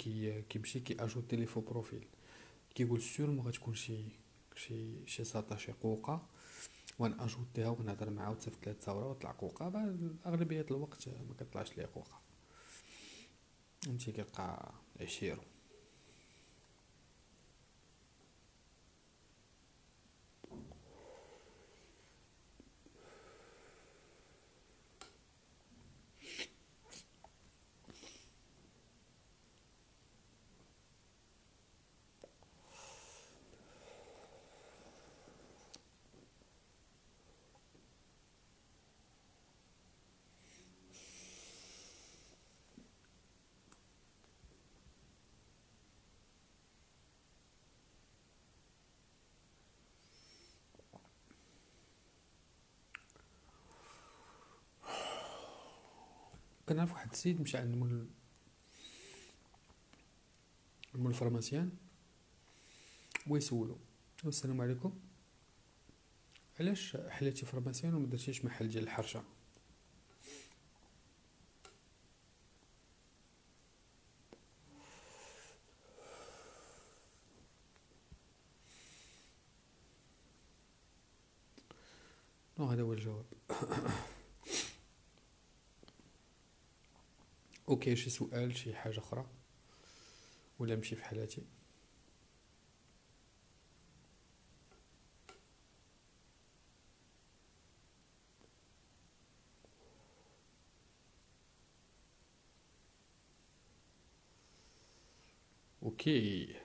كيمشي كياجوتي لي فو بروفيل كيقول سيرمون غتكون شي ساطه شي قوقه وناجوتيها ونهضر معها وتصيفط لها الثوره وطلع قوقه. بعد اغلبيه الوقت ما كطلعش لي قوقه، انت كيلقى عشيرو. كنعرف واحد السيد مشى عند مول الفرماسيان ويسولو السلام عليكم، علاش حليتي فرماسيان وما درتيش محل ديال الحرشه؟ هذا هو الجواب. اوكي، شي سؤال شي حاجه اخرى ولا نمشي في حالاتي؟ اوكي،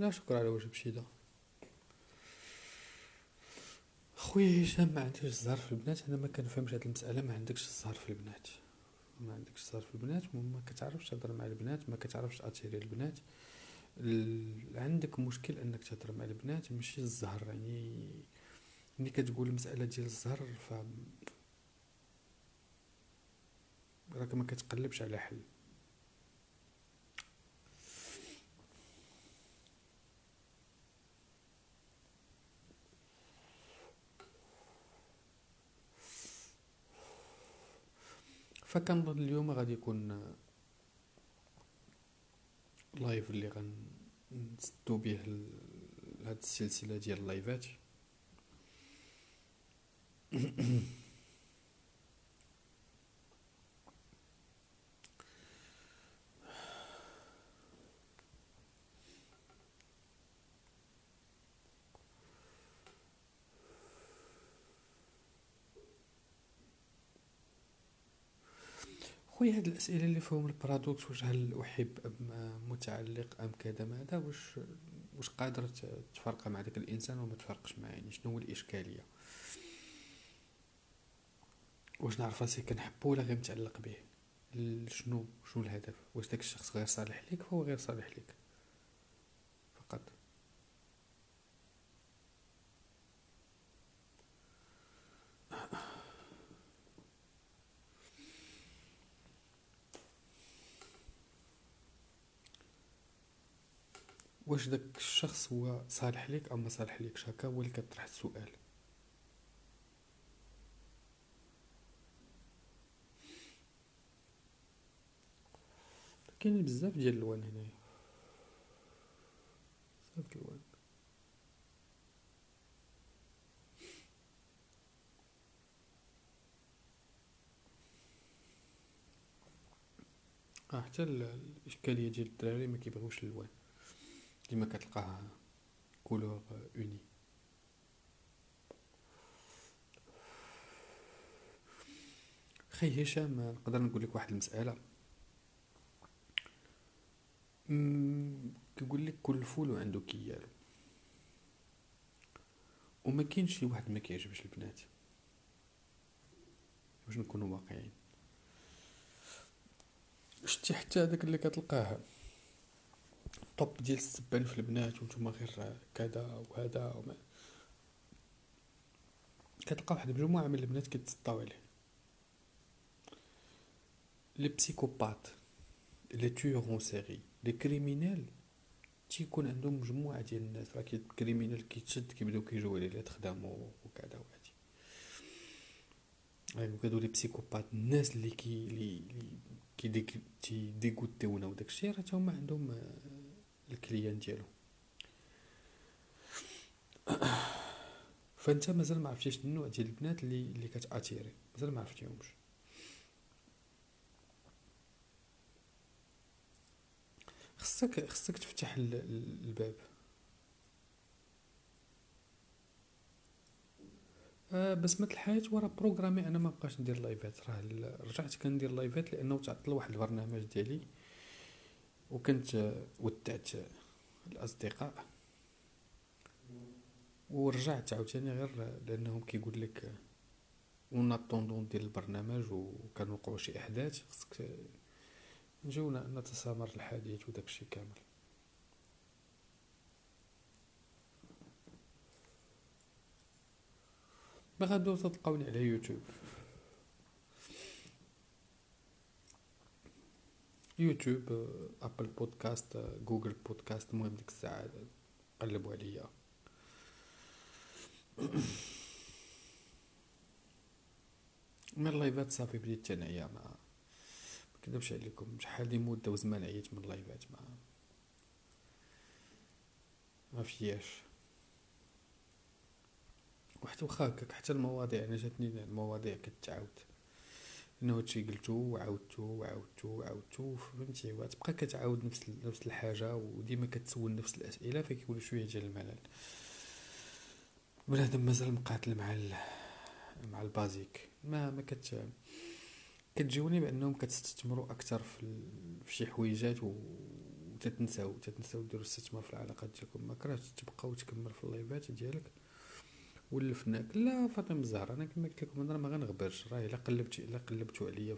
لا شكر على وجه بشيدة. خويا هشام ما عندكش الزهر في البنات، انا ما كنفهمش هاد المساله. ما عندكش الزهر في البنات ما كتعرفش تهضر مع البنات، ما كتعرفش تاتيري البنات، عندك مشكل انك تهضر مع البنات، ماشي الزهر. يعني ملي كتقول المساله ديال الزهر ف راك ما كتقلبش على حل. فكنظن اليوم غادي يكون لايف اللي غنسدو به هاد السلسله ديال اللايفات. خويا هاد الاسئله اللي فيهم البرادوكس، واش هل احب ام متعلق ام كذا، ما هذا واش قادر تفرق مع داك الانسان وما تفرقش معاه، يعني شنو هو الاشكاليه؟ واش نعرف راسي كنحبو ولا غير متعلق به؟ شنو الهدف؟ واش داك الشخص غير صالح ليك فهو غير صالح ليك فقط. واش داك الشخص هو صالح ليك او ما صالح ليكش، هكا هو اللي كطرح السؤال. كاين بزاف ديال الوان هنايا، بزاف الوان. حتى الاشكاليه ديال الدراري ما كيبغيوش الالوان ديما كتلقاها كولور اوني. خي هشام، نقدر نقول لك واحد المساله، كيقول لك كل فول وعنده كيالو، وما كاينش شي واحد ما كيعجبش البنات، واش نكونوا واقعيين. شتي حتى داك اللي كتلقاه طوب ديال السبان في البنات وانتوما غير كذا وهذا وما، كتلقى واحد مجموعه من البنات كيتسطاو عليه. لي بسيكوبات، لي تويور اون سيري، لي كريمينال، تيكون عندهم مجموعه ديال الناس، راه كريمينال كيتشد كيبداو كيجيو عليه لا تخدمو وكذا وهادي. يعني هادو لي بسيكوبات، الناس اللي كيديغوتيونا وداكشي، راه هما عندهم الكليان ديالهم. فانت مازال ما عرفتيش النوع ديال البنات اللي كتاتيري، مازال ما عرفتيهمش. خصك تفتح الباب. بس مثل الحياة ورا بروغرامي، انا ما بقاش ندير لايفات، راه رجعت كندير لايفات لانه تعطل واحد البرنامج ديالي، وكنت ودعت الاصدقاء ورجعت عاوتاني غير لانهم كيقول لك اون اتوندون ديال البرنامج وكنوقعوا شي احداث، خصك نجيونا نتسامر الحديث وداكشي كامل. ما غادو تلقاوني على يوتيوب، ابل بودكاست، جوجل بودكاست، المهم ديك الساعه قلبوا عليا. من اللايفات صافي بديت تنعيا، ما كدبش عليكم شحال دي مده وزمان عييت من اللايفات، ما فياش واحد واخا هكاك. حتى المواضيع انا جاتني المواضيع كتعاود، انه هادشي قلتو وعاودتو فهمتي، وتبقى كتعاود نفس الحاجه، وديما كتسول نفس الاسئله، فكيولي شويه ديال الملل. بنادم مازال مقاتل مع البازيك، ما كتجوني بانهم كتستثمروا اكثر في شي حويجات وتتنساو ديروا الاستثمار في العلاقات ديالكم. ما كرهتش تبقاو تكمل في اللايفات ديالك ولفناك. لا فاطمه الزهراء، انا كما قلت لكم انا ما غنغبرش، راه الا قلبتوا عليا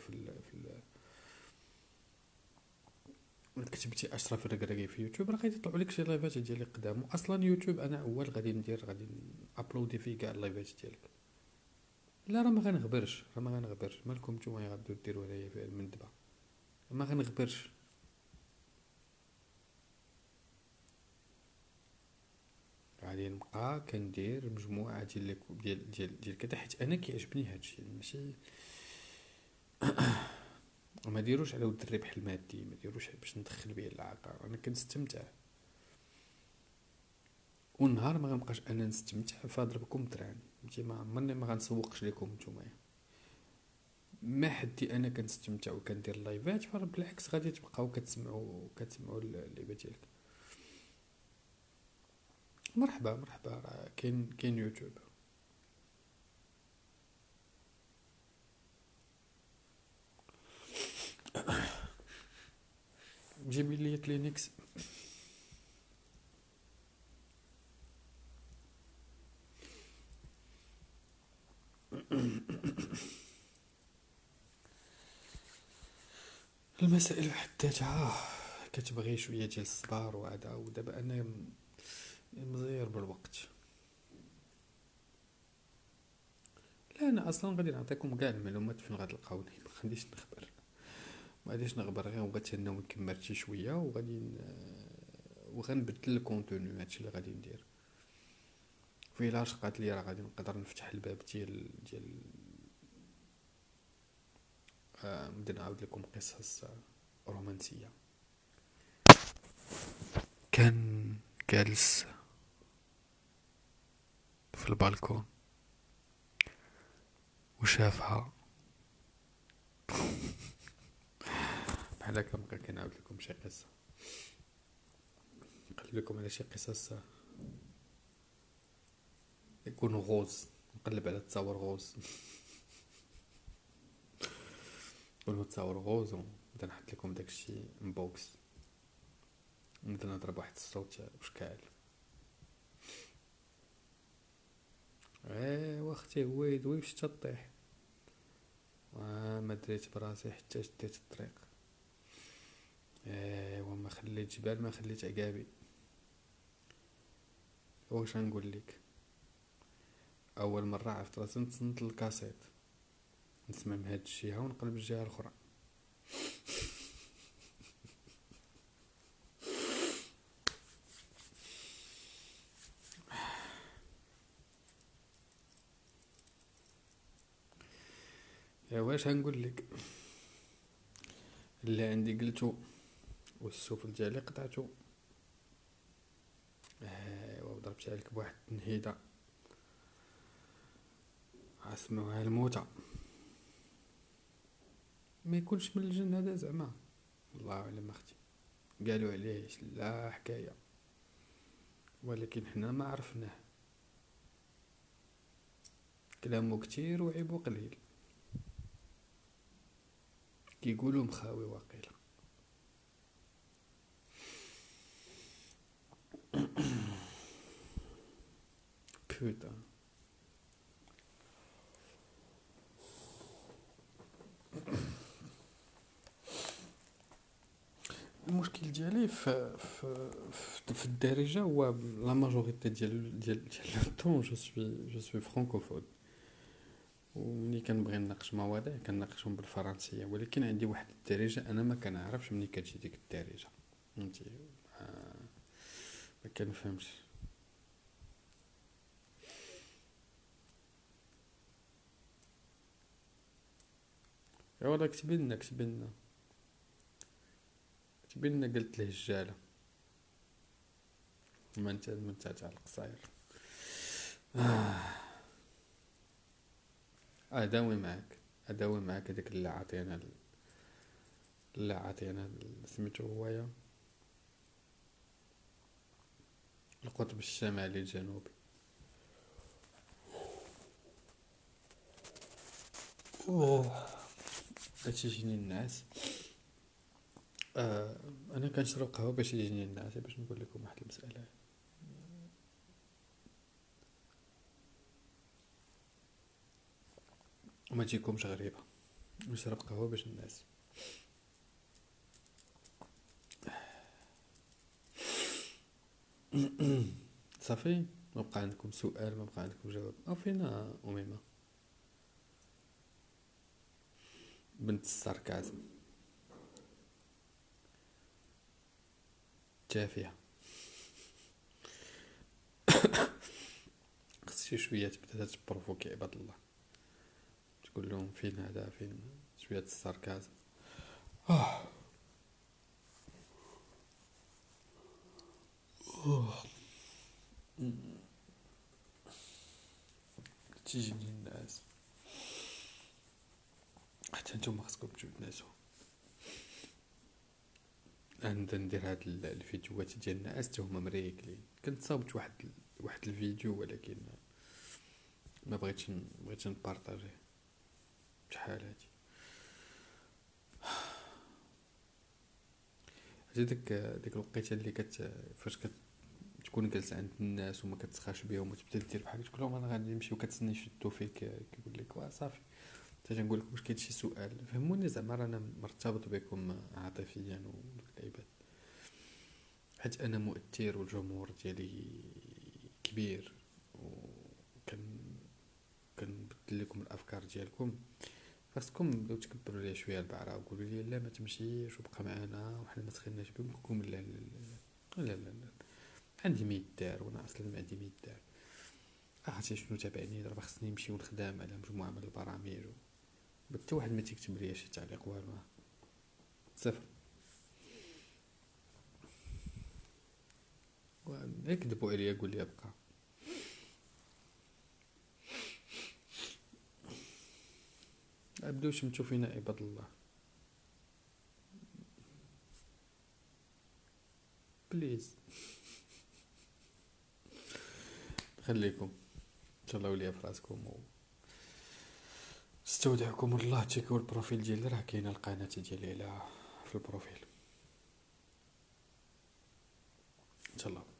كتبتي اشرف الركراكي في يوتيوب، راه غادي يطلعوا لك شي لايفات ديالي قدام. واصلا يوتيوب انا اول غادي ابلودي فيه كاع اللايفات ديالك. لا راه ما غنغبرش مالكم نتوما غاديو ديروا عليا في المندبه، ما غنغبرش. غادي نبقى كندير مجموعه ديال كذا، حيت انا كيعجبني هادشي، ماشي وما ديروش على ود الربح المادي، ما ديروش باش ندخل به العاقه. انا كنستمتع، والنهار ما غنبقاش انا نستمتع فاضربكم تران فهمتي. ما عمرني ما غنسوقش لكم نتوما، ما حدي انا كنستمتع وكندير لايفات، فبالعكس غادي تبقاو كتسمعوا اللعبه ديالك. مرحبا راه كاين يوتيوب. جيب لي كلينكس. المسائل محتاجها كتبغي شويه ديال الصبر وهذا، ودابا انا مزير بالوقت. لا انا اصلا غادي نعطيكم كاع المعلومات فين غتلقاوني، ما غاديش نخبر غير غتهناو نكمل شي شويه وغادي وغنبدل الكونتوني. هادشي اللي غادي ندير في لاش قالت لي راه غادي نقدر نفتح الباب ديال نبدا نعاود لكم قصص رومانسيه. كان جالس في البالكون وشافها بحال هكا، بقا كنعاود لكم شي قصه، نقلب لكم على شي قصص يكون غوز، نقلب على تصور غوز ولو تصور غوز، ونبدا نحط لكم داكشي انبوكس، نبدا نضرب واحد الصوت وشكال. ايوا اختي ويد واش تطيح، ما دريت براسي حتى شديت الطريق، ايوا ما خليت جبال ما خليت عقابي، واش نقول لك. اول مره عرفت راسي نتصنت الكاسيت، نسمع من هاد الشيء ها ونقلب الجهه الاخرى. يا واش هنقول لك، اللي عندي قلته والسفل ديالي قطعته، وضربت عليك بواحد التنهيده اسموها الموتى. ما يكونش من الجن هذا زعما، والله اعلم اختي، قالوا عليه لا حكايه، ولكن حنا ما عرفناه، كلامه كتير وعيبه قليل، كيقولوا مخاوي واقيلا. بوتا المشكل ديالي في الدارجه هو لا ماجوريتي ديال الطون. جو سوي فرانكوفون، ومني كنبغي نناقش مواضيع كنناقشهم بالفرنسيه، ولكن عندي واحد الدارجه انا ما كنعرفش منين كتجي ديك الدارجه، فهمتي؟ ما كنفهمش. ايوا داك تبين لنا قلت له الجاله، ما انت تاع القصاير. اداوي معاك هذيك اللي عطينا سميتو هوايا القطب الشمالي الجنوبي. باش يجيني الناس، انا كنشرب قهوه باش يجيني الناس. باش نقول لكم واحد المساله، وما تجيكمش غريبه، نشرب قهوه باش الناس. صافي، ما بقى عندكم سؤال، ما بقى عندكم جواب. فينا اميمه بنت الساركازم تافهه. خصك شويه تبدا تبروفوكي عباد الله، تقول لهم فين هذا، فين شويه الساركازم. تيجيني الناس، حتى نتوما خصكم تبناسو. عندنا ندير هاد الفيديوهات ديال الناس حتى هما مريكلين. كنت صاوبت واحد الفيديو، ولكن ما بغيتش نبارطاجيه. شحال هادي حتى ديك الوقيته اللي فاش كتكون جالس عند الناس وما كتسخاش بهم وتبدا دير بحال تقول لهم انا غادي نمشي وكتسنى يشدو فيك كيقول لك واه صافي حتى نقول لك واش كاين شي سؤال فهموني زعما رانا مرتبط بكم عاطفيا والعباد حيت انا مؤثر والجمهور ديالي كبير كنبدل لكم الافكار ديالكم خاصكم بداو تكبروا ليا شويه البعره وقولوا لي لا ما تمشيش وبقى معنا وحنا ما تخليناش بك نقول لا لا لا لا عندي ما يدار وانا اصلا ما عندي ما يدار حتى شنو تابعني دابا خصني نمشي ونخدم على مجموعه من البرامج حتى واحد ما تيكتب ليا شي تعليق والو صفر ويكذبوا عليا يقول لي بقى أبدوش متشوف فينا عباد الله بليز خليكم إن شاء الله وليا فراسكم استودعكم الله تشيكيو البروفيل ديالي راه كاينه القناة ديالي في البروفيل إن شاء الله.